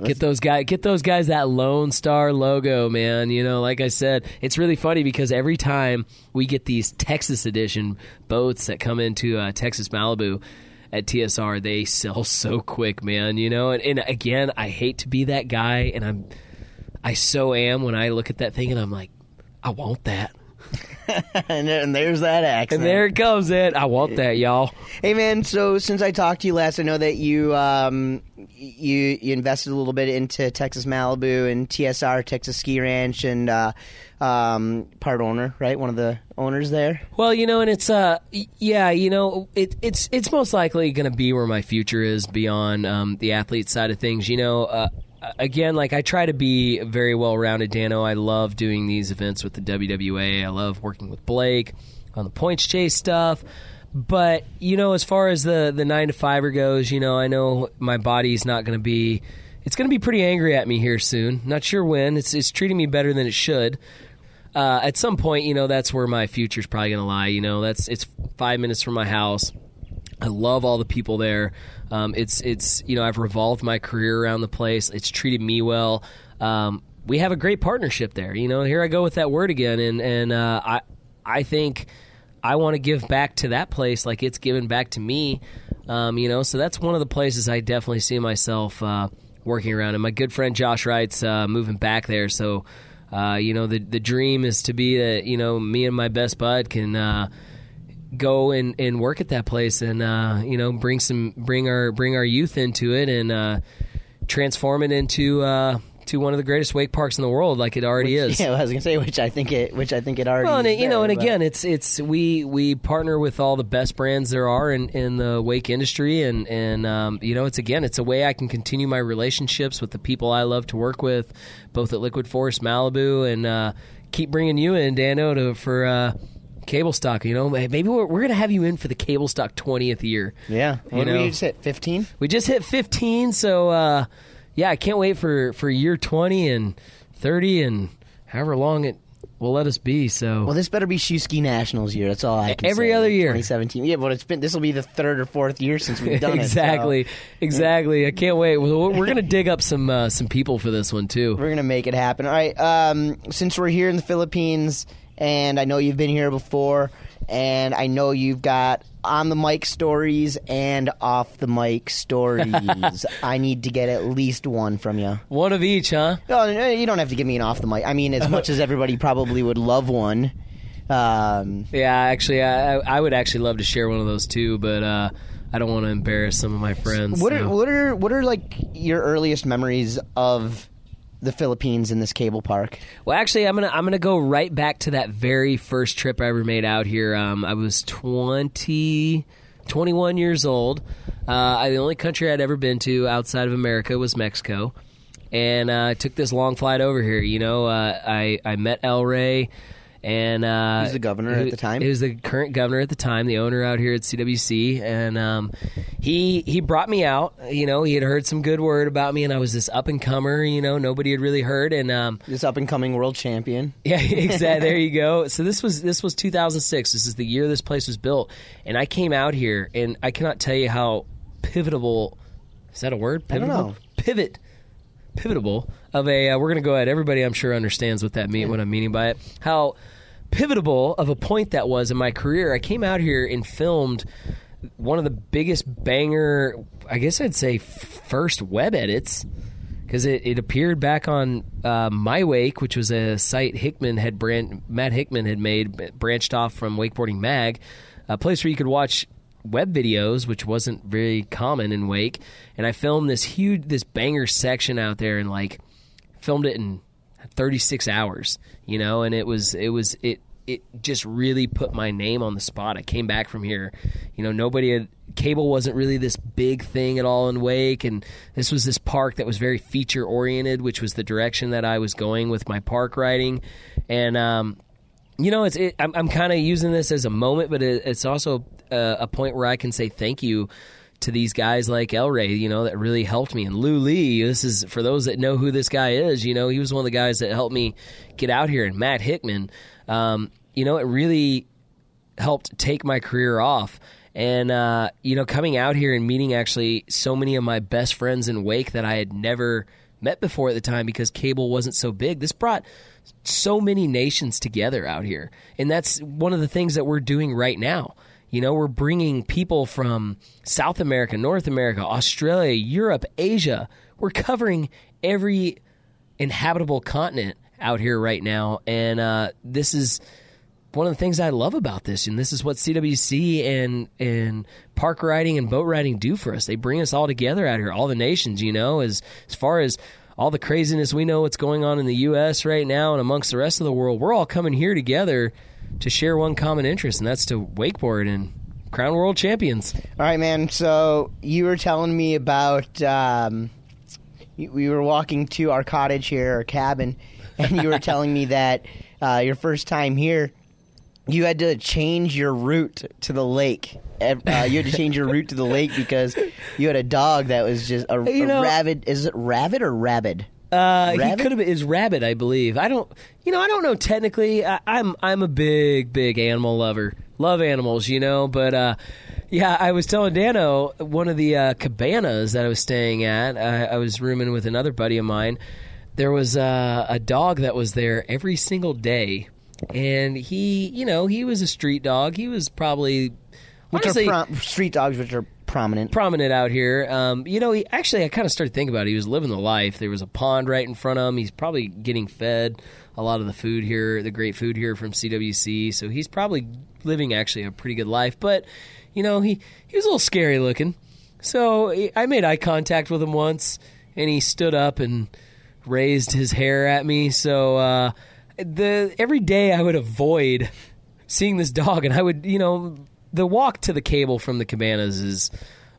Get those guys that Lone Star logo, man. You know, like I said, it's really funny because every time we get these Texas edition boats that come into Texas Malibu at TSR, they sell so quick, man. You know, and again, I hate to be that guy, and I so am when I look at that thing and I'm like, I want that. and there's that accent. And there it comes in. I want that, y'all. Hey, man, so since I talked to you last, I know that you invested a little bit into Texas Malibu and TSR, Texas Ski Ranch, and part owner, right? One of the owners there. Well, you know, and it's it's most likely going to be where my future is beyond the athlete side of things. You know, again, like I try to be very well-rounded, Dano. I love doing these events with the WWA. I love working with Blake on the points chase stuff. But, you know, as far as the 9-to-5-er goes, you know, I know my body's not going to be – it's going to be pretty angry at me here soon. Not sure when. It's treating me better than it should. At some point, you know, that's where my future's probably going to lie. You know, it's 5 minutes from my house. I love all the people there. It's you know, I've revolved my career around the place. It's treated me well. We have a great partnership there. You know, here I go with that word again, and I think I want to give back to that place like it's given back to me. You know, so that's one of the places I definitely see myself working around. And my good friend Josh Wright's moving back there, so you know, the dream is to be that, you know, me and my best bud can go and work at that place and, you know, bring our youth into it and transform it into one of the greatest wake parks in the world, like it already is. Yeah, well, I was gonna say, which I think it already. Well, and is. Well, you know, and again, we partner with all the best brands there are in the wake industry, and you know, it's a way I can continue my relationships with the people I love to work with, both at Liquid Force, Malibu, and keep bringing you in, Dano, for. Cable Stock, you know, maybe we're going to have you in for the Cable Stock 20th year. Yeah. What did we just hit, 15? We just hit 15, so, yeah, I can't wait for year 20 and 30 and however long it will let us be. So, well, this better be Shoe Ski Nationals year. That's all I can say. Every other year. 2017. Yeah, but this will be the third or fourth year since we've done it. Exactly. I can't wait. We're going to dig up some people for this one, too. We're going to make it happen. All right, since we're here in the Philippines... And I know you've been here before, and I know you've got on-the-mic stories and off-the-mic stories. I need to get at least one from you. One of each, huh? No, you don't have to give me an off-the-mic. I mean, as much as everybody probably would love one. Yeah, actually, I would actually love to share one of those, too, but I don't want to embarrass some of my friends. What are like, your earliest memories of... the Philippines in this cable park? Well, actually, I'm gonna go right back to that very first trip I ever made out here. I was 21 years old. The only country I'd ever been to outside of America was Mexico, and I took this long flight over here. You know, I met El Rey, and he was the governor at the time. He was the current governor at the time, the owner out here at CWC, and he brought me out. You know, he had heard some good word about me, and I was this up and comer. You know, nobody had really heard, and this up and coming world champion. Yeah, exactly. There you go. So this was 2006. This is the year this place was built, and I came out here, and I cannot tell you how pivotable. Is that a word? Pivotable? I don't know. Pivot. Pivotable of a we're going to go ahead. Everybody, I'm sure, understands what I'm meaning by it. How pivotable of a point that was in my career. I came out here and filmed one of the biggest banger, I guess I'd say, first web edits, because it appeared back on My Wake, which was a site Matt Hickman had made, branched off from Wakeboarding Mag, a place where you could watch web videos, which wasn't very common in Wake, and I filmed this banger section out there, and like filmed it in 36 hours, you know, and it just really put my name on the spot. I came back from here, you know, cable wasn't really this big thing at all in Wake, and this was this park that was very feature oriented, which was the direction that I was going with my park riding. And you know, I'm kind of using this as a moment, but it's also a point where I can say thank you to these guys like El Rey, you know, that really helped me. And Lou Lee, this is for those that know who this guy is, you know, he was one of the guys that helped me get out here. And Matt Hickman, you know, it really helped take my career off. And, you know, coming out here and meeting actually so many of my best friends in Wake that I had never met before at the time, because cable wasn't so big. This brought so many nations together out here. And that's one of the things that we're doing right now. You know, we're bringing people from South America, North America, Australia, Europe, Asia. We're covering every inhabitable continent out here right now. And this is one of the things I love about this. And this is what CWC and park riding and boat riding do for us. They bring us all together out here, all the nations, you know, as far as all the craziness we know what's going on in the U.S. right now and amongst the rest of the world. We're all coming here together to share one common interest, and that's to wakeboard and crown world champions. All right, man. So you were telling me about we were walking to our cottage here, our cabin, and you were telling me that your first time here, you had to change your route to the lake. You had to change your route to the lake because you had a dog that was just a rabid. Is it rabid or rabid? He could have been is rabbit, I believe. I don't know technically. I'm a big animal lover. Love animals, you know, but yeah, I was telling Dano, one of the cabanas that I was staying at, I was rooming with another buddy of mine. There was a dog that was there every single day, and he was a street dog. He was probably street dogs, which are prominent out here. You know, he actually, I kind of started thinking about it. He was living the life. There was a pond right in front of him. He's probably getting fed a lot of the food here, the great food here from CWC. So he's probably living actually a pretty good life. But, you know, he was a little scary looking. So I made eye contact with him once, and he stood up and raised his hair at me. So every day I would avoid seeing this dog, and I would, you know, the walk to the cable from the cabanas is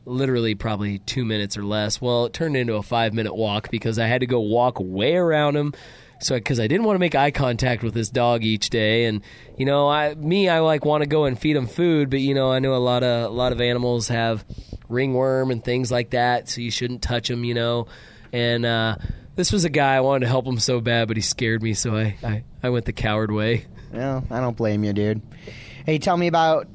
literally probably 2 minutes or less. Well, it turned into a 5-minute walk because I had to go walk way around him, so because I didn't want to make eye contact with this dog each day. And you know, I like want to go and feed him food, but you know, I know a lot of animals have ringworm and things like that, so you shouldn't touch them, you know. And this was a guy I wanted to help him so bad, but he scared me, so I went the coward way. Well, I don't blame you, dude. Hey, tell me about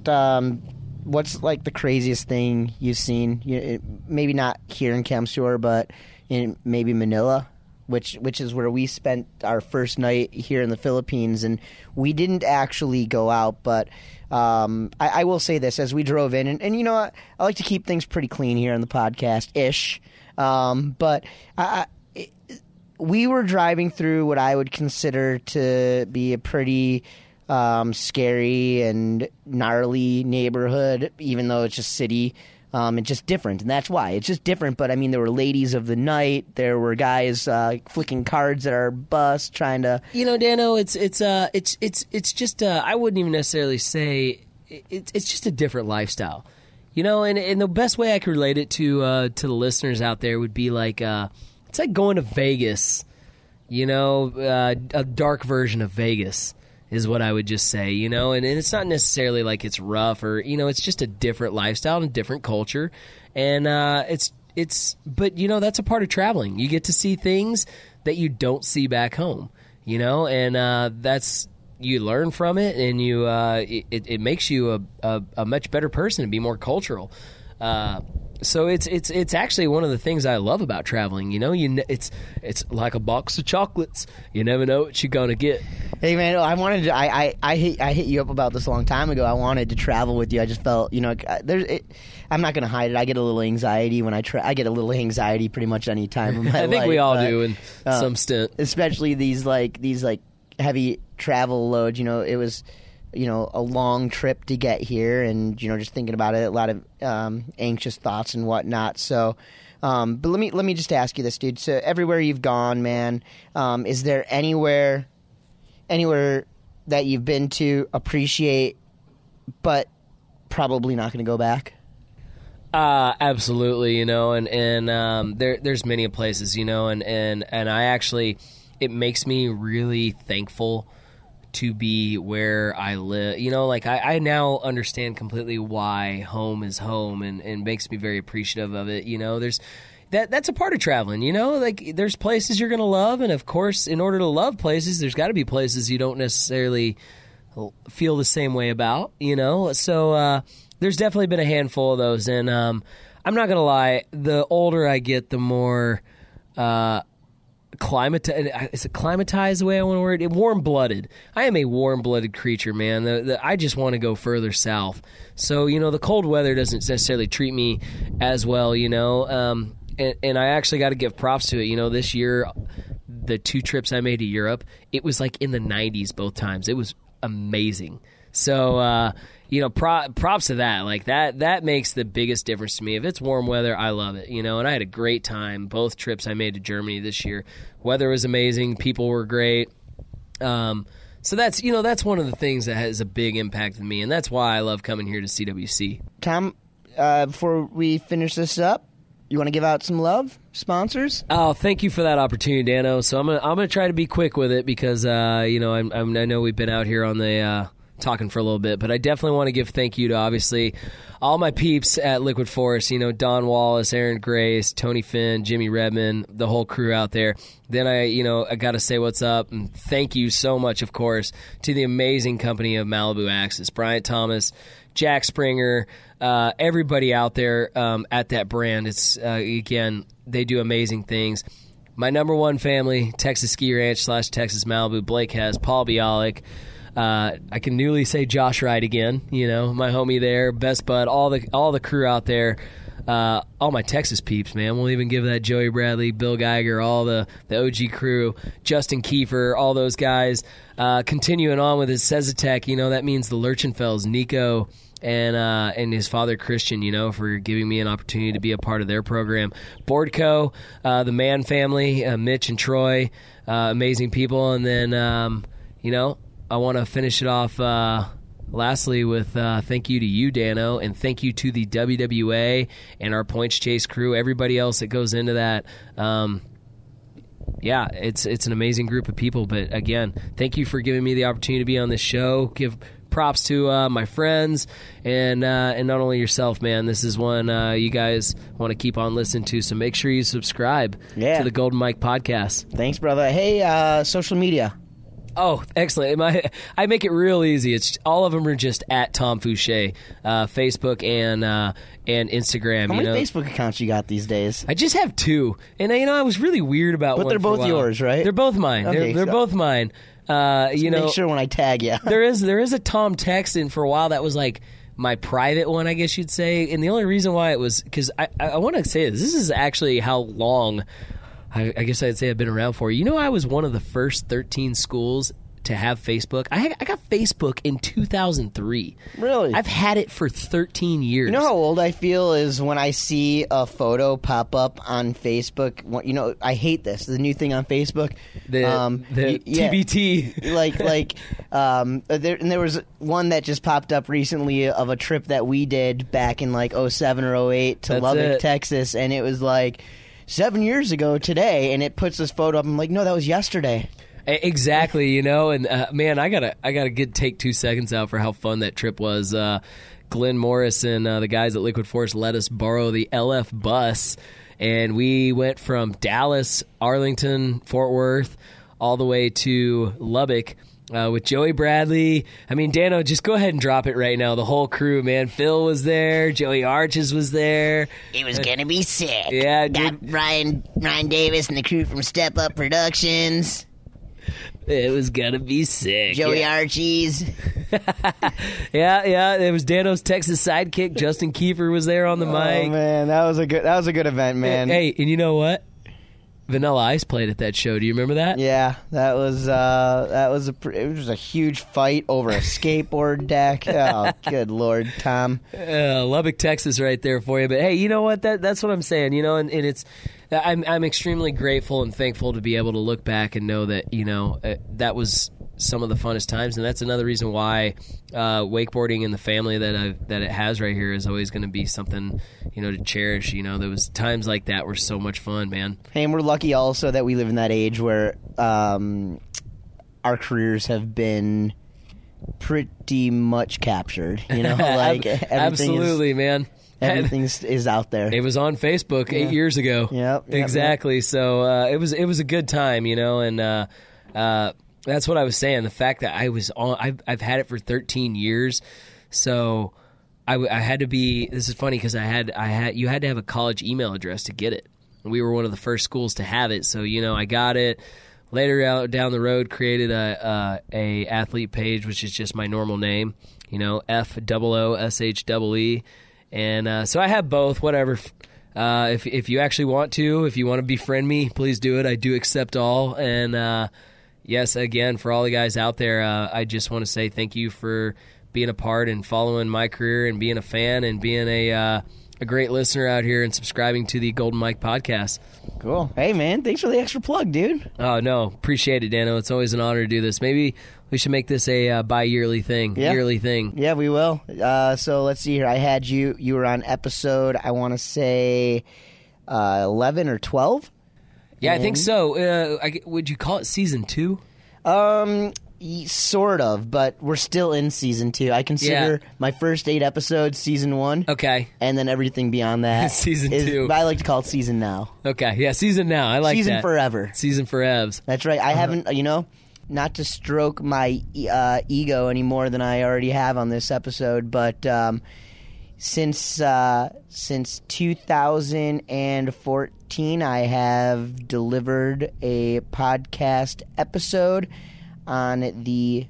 what's like the craziest thing you've seen. Maybe not here in CamSur, but in maybe Manila, which is where we spent our first night here in the Philippines. And we didn't actually go out, but I will say this: as we drove in, and you know what, I like to keep things pretty clean here on the podcast ish. But we were driving through what I would consider to be a pretty scary and gnarly neighborhood, even though it's just city. It's just different, and that's why. It's just different, but, I mean, there were ladies of the night. There were guys flicking cards at our bus trying to... You know, Dano, it's just... I wouldn't even necessarily say... It's just a different lifestyle. You know, and the best way I could relate it to the listeners out there would be like... it's like going to Vegas, you know, a dark version of Vegas is what I would just say, you know, and it's not necessarily like it's rough or, you know, it's just a different lifestyle and a different culture. And but, you know, that's a part of traveling. You get to see things that you don't see back home, you know, and you learn from it, and you it makes you a much better person and be more cultural. So it's actually one of the things I love about traveling. You know, it's like a box of chocolates. You never know what you're gonna get. Hey man, I hit you up about this a long time ago. I wanted to travel with you. I just felt, you know, I'm not gonna hide it. I get a little anxiety when I get a little anxiety pretty much any time of my life. I think we all do in some stint, especially these heavy travel loads. You know, it was you know, a long trip to get here, and, you know, just thinking about it, a lot of anxious thoughts and whatnot. So, but let me just ask you this, dude. So everywhere you've gone, man, is there anywhere that you've been to appreciate, but probably not going to go back? Absolutely, you know, and there's many places, you know, and I actually, it makes me really thankful to be where I live. You know, like I now understand completely why home is home, and makes me very appreciative of it. You know, there's that's a part of traveling, you know, like there's places you're going to love. And of course, in order to love places, there's got to be places you don't necessarily feel the same way about, you know? So, there's definitely been a handful of those, and I'm not going to lie, the older I get, the more acclimatized, the way I want to word it, warm-blooded. I am a warm-blooded creature, man. I just want to go further south. So, you know, the cold weather doesn't necessarily treat me as well, you know, and I actually got to give props to it. You know, this year, the two trips I made to Europe, it was like in the 90s both times. It was amazing. So, you know, props to that. Like that makes the biggest difference to me. If it's warm weather, I love it, you know, and I had a great time. Both trips I made to Germany this year, weather was amazing. People were great. So that's, you know, that's one of the things that has a big impact on me. And that's why I love coming here to CWC. Tom, before we finish this up, you want to give out some love, sponsors? Oh, thank you for that opportunity, Dano. So I'm gonna try to be quick with it because you know, I know we've been out here on the talking for a little bit, but I definitely want to give thank you to obviously all my peeps at Liquid Force, you know, Don Wallace, Aaron Grace, Tony Finn, Jimmy Redman, the whole crew out there. Then I got to say what's up and thank you so much, of course, to the amazing company of Malibu Axis, Bryant Thomas, Jack Springer, everybody out there at that brand. It's again, they do amazing things. My number one family, Texas Ski Ranch / Texas Malibu, Blake Hess, Paul Bialik, I can newly say Josh Wright again, you know, my homie there, best bud, all the crew out there, all my Texas peeps, man. We'll even give that Joey Bradley, Bill Geiger, all the OG crew, Justin Kiefer, all those guys, continuing on with his Sezatech, you know, that means the Lurchenfells, Nico, and his father Christian, you know, for giving me an opportunity to be a part of their program. Bordco, the Mann family, Mitch and Troy, amazing people. And then, you know, I want to finish it off lastly with thank you to you, Dano, and thank you to the WWA and our Points Chase crew, everybody else that goes into that. Yeah, it's an amazing group of people. But, again, thank you for giving me the opportunity to be on this show. Give props to my friends and not only yourself, man. This is one you guys want to keep on listening to, so make sure you subscribe to the Golden Mike Podcast. Thanks, brother. Hey, social media. Oh, excellent. I make it real easy. It's all of them are just at Tom Fooshee, Facebook and Instagram. How many Facebook accounts you got these days? I just have two. And, you know, I was really weird about one. But they're both yours, right? They're both mine. Okay, they're both mine. You know, make sure when I tag you. there is a Tom Text, and for a while that was like my private one, I guess you'd say. And the only reason why it was because I want to say this is actually how long I guess I'd say I've been around for. You know, I was one of the first 13 schools to have Facebook. I got Facebook in 2003. Really? I've had it for 13 years. You know how old I feel is when I see a photo pop up on Facebook. You know, I hate this. The new thing on Facebook. The TBT. And there was one that just popped up recently of a trip that we did back in like 07 or 08 to Lubbock, Texas. And it was like 7 years ago today, and it puts this photo up. I'm like, no, that was yesterday. Exactly, you know. And man, I gotta take 2 seconds out for how fun that trip was. Glenn Morris and the guys at Liquid Force let us borrow the LF bus, and we went from Dallas, Arlington, Fort Worth, all the way to Lubbock. With Joey Bradley. I mean, Dano, just go ahead and drop it right now. The whole crew, man. Phil was there. Joey Arches was there. It was going to be sick. Yeah, dude. Got Ryan Davis and the crew from Step Up Productions. It was going to be sick. Joey Arches. Yeah. It was Dano's Texas sidekick. Justin Kiefer was there on the mic. Oh, man. That was a good event, man. Hey, and you know what? Vanilla Ice played at that show. Do you remember that? Yeah, it was a huge fight over a skateboard deck. Oh, good Lord, Tom. Lubbock, Texas, right there for you. But hey, you know what? That's what I'm saying. You know, and it's I'm extremely grateful and thankful to be able to look back and know that that was some of the funnest times, and that's another reason why wakeboarding and the family that it has right here is always going to be something to cherish. There was times like that were so much fun, man. And we're lucky also that we live in that age where our careers have been pretty much captured. Like absolutely, man. Everything is out there. It was on Facebook 8 years ago. Yep, exactly. Yep. So it was a good time, and. That's what I was saying. The fact that I was on, I've had it for 13 years, so I had to be. This is funny because you had to have a college email address to get it. We were one of the first schools to have it, so I got it. Later out down the road, created a athlete page, which is just my normal name, FOOSHEE, and so I have both. Whatever. If you actually want to, befriend me, please do it. I do accept all and. Yes, again, for all the guys out there, I just want to say thank you for being a part and following my career and being a fan and being a great listener out here and subscribing to the Golden Mike podcast. Cool. Hey, man, thanks for the extra plug, dude. Oh, no, appreciate it, Dano. It's always an honor to do this. Maybe we should make this a bi-yearly thing, yearly thing. Yeah, we will. So let's see here. I had you. You were on episode, I want to say, 11 or 12. Yeah, I think so. Would you call it season 2? Sort of, but we're still in season 2. I consider my first 8 episodes season 1. Okay. And then everything beyond that. Season 2. I like to call it season now. Okay, yeah, season now. I like season that. Season forever. Season forevs. That's right. I haven't, not to stroke my ego any more than I already have on this episode, but since 2014, I have delivered a podcast episode on the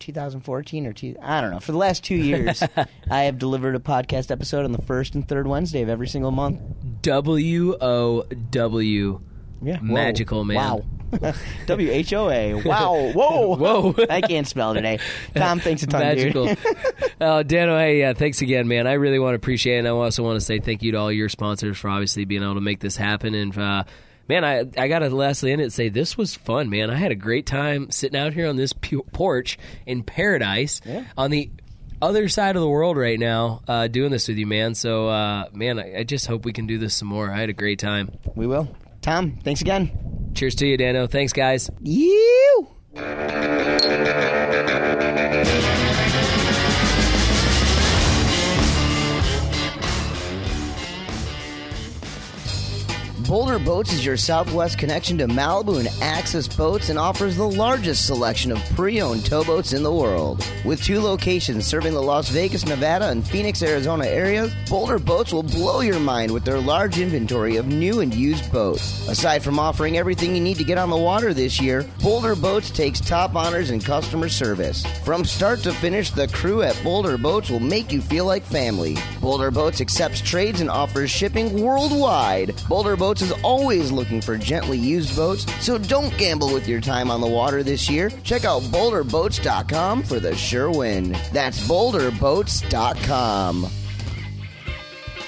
2014 or two, I don't know. For the last 2 years, I have delivered a podcast episode on the first and third Wednesday of every single month. WOW. Yeah. Magical, whoa, man. Wow. WHOA. Wow. Whoa. Whoa. I can't spell today. Tom, thanks a ton, magical. Dude. Dano, hey, yeah, thanks again, man. I really want to appreciate it, and I also want to say thank you to all your sponsors for obviously being able to make this happen. And, man, I got to lastly end it and say this was fun, man. I had a great time sitting out here on this porch in paradise on the other side of the world right now doing this with you, man. So, man, I just hope we can do this some more. I had a great time. We will. Tom, thanks again. Cheers to you, Dano. Thanks, guys. You. Boulder Boats is your Southwest connection to Malibu and AXIS boats and offers the largest selection of pre-owned towboats in the world. With 2 locations serving the Las Vegas, Nevada and Phoenix, Arizona areas, Boulder Boats will blow your mind with their large inventory of new and used boats. Aside from offering everything you need to get on the water this year, Boulder Boats takes top honors in customer service. From start to finish, the crew at Boulder Boats will make you feel like family. Boulder Boats accepts trades and offers shipping worldwide. Boulder Boats is always looking for gently used boats, so don't gamble with your time on the water this year. Check out BoulderBoats.com for the sure win. That's BoulderBoats.com.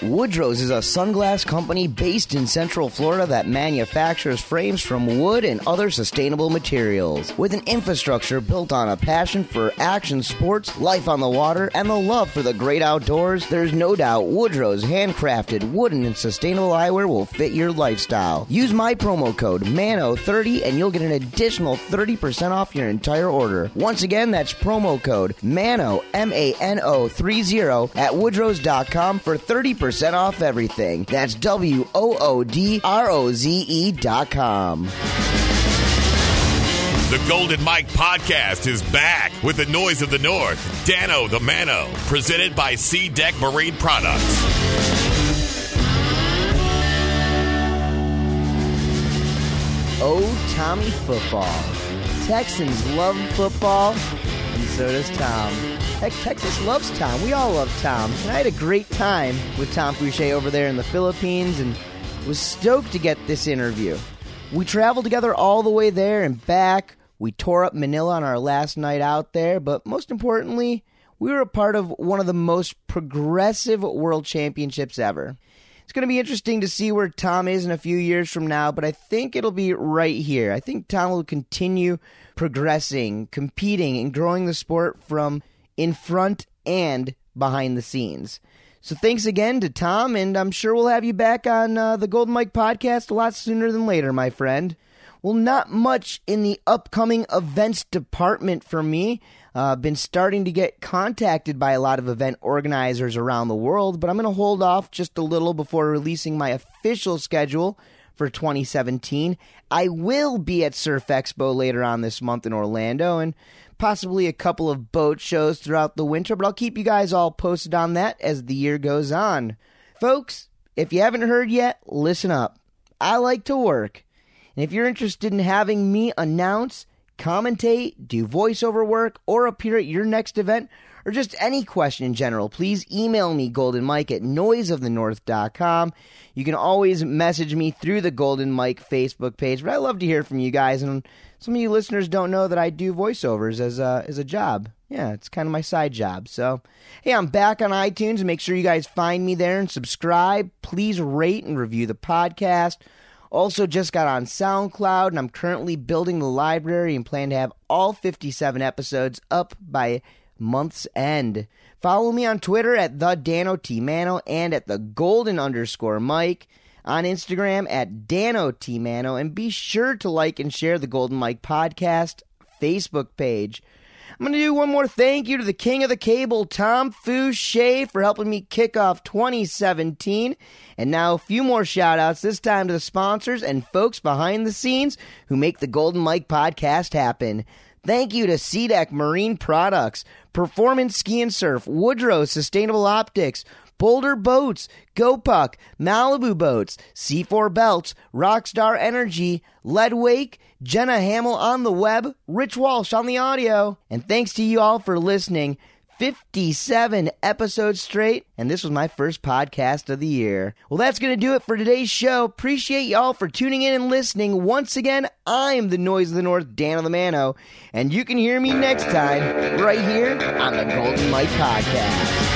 Woodrow's is a sunglass company based in Central Florida that manufactures frames from wood and other sustainable materials. With an infrastructure built on a passion for action sports, life on the water, and the love for the great outdoors, there's no doubt Woodrow's handcrafted wooden and sustainable eyewear will fit your lifestyle. Use my promo code MANO30 and you'll get an additional 30% off your entire order. Once again, that's promo code MANO, MANO30 at Woodrow's.com for 30% off everything. That's WOODROZE.com. The Golden Mike Podcast is back with the noise of the North. Dano the Mano, presented by SeaDek Marine Products. Oh, Tommy football. Texans love football, and so does Tom. Heck, Texas loves Tom. We all love Tom. And I had a great time with Tom Fooshee over there in the Philippines, and was stoked to get this interview. We traveled together all the way there and back. We tore up Manila on our last night out there, but most importantly, we were a part of one of the most progressive world championships ever. It's going to be interesting to see where Tom is in a few years from now, but I think it'll be right here. I think Tom will continue progressing, competing, and growing the sport from in front and behind the scenes. So thanks again to Tom, and I'm sure we'll have you back on the Golden Mike podcast a lot sooner than later, my friend. Well, not much in the upcoming events department for me. Been starting to get contacted by a lot of event organizers around the world, but I'm going to hold off just a little before releasing my official schedule for 2017. I will be at Surf Expo later on this month in Orlando and possibly a couple of boat shows throughout the winter, but I'll keep you guys all posted on that as the year goes on. Folks, if you haven't heard yet, listen up. I like to work. And if you're interested in having me announce, commentate, do voiceover work, or appear at your next event, or just any question in general, please email me, goldenmike@noiseofthenorth.com. You can always message me through the Golden Mike Facebook page, but I love to hear from you guys. And some of you listeners don't know that I do voiceovers as a job. Yeah, it's kind of my side job. So, hey, I'm back on iTunes. Make sure you guys find me there and subscribe. Please rate and review the podcast. Also just got on SoundCloud, and I'm currently building the library and plan to have all 57 episodes up by month's end. Follow me on Twitter at @DanoTmano and at @Golden_Mike. On Instagram at DanoTmano, and be sure to like and share the Golden Mike Podcast Facebook page. I'm going to do one more thank you to the king of the cable, Tom Fooshee, for helping me kick off 2017. And now a few more shout-outs, this time to the sponsors and folks behind the scenes who make the Golden Mike podcast happen. Thank you to SeaDek Marine Products, Performance Ski and Surf, Woodrow Sustainable Optics, Boulder Boats, GoPuck, Malibu Boats, C4 Belts, Rockstar Energy, Leadwake, Jenna Hamill on the web, Rich Walsh on the audio. And thanks to you all for listening. 57 episodes straight, and this was my first podcast of the year. Well, that's going to do it for today's show. Appreciate y'all for tuning in and listening. Once again, I'm the Noise of the North, Dano the Mano, and you can hear me next time right here on the Golden Mike Podcast.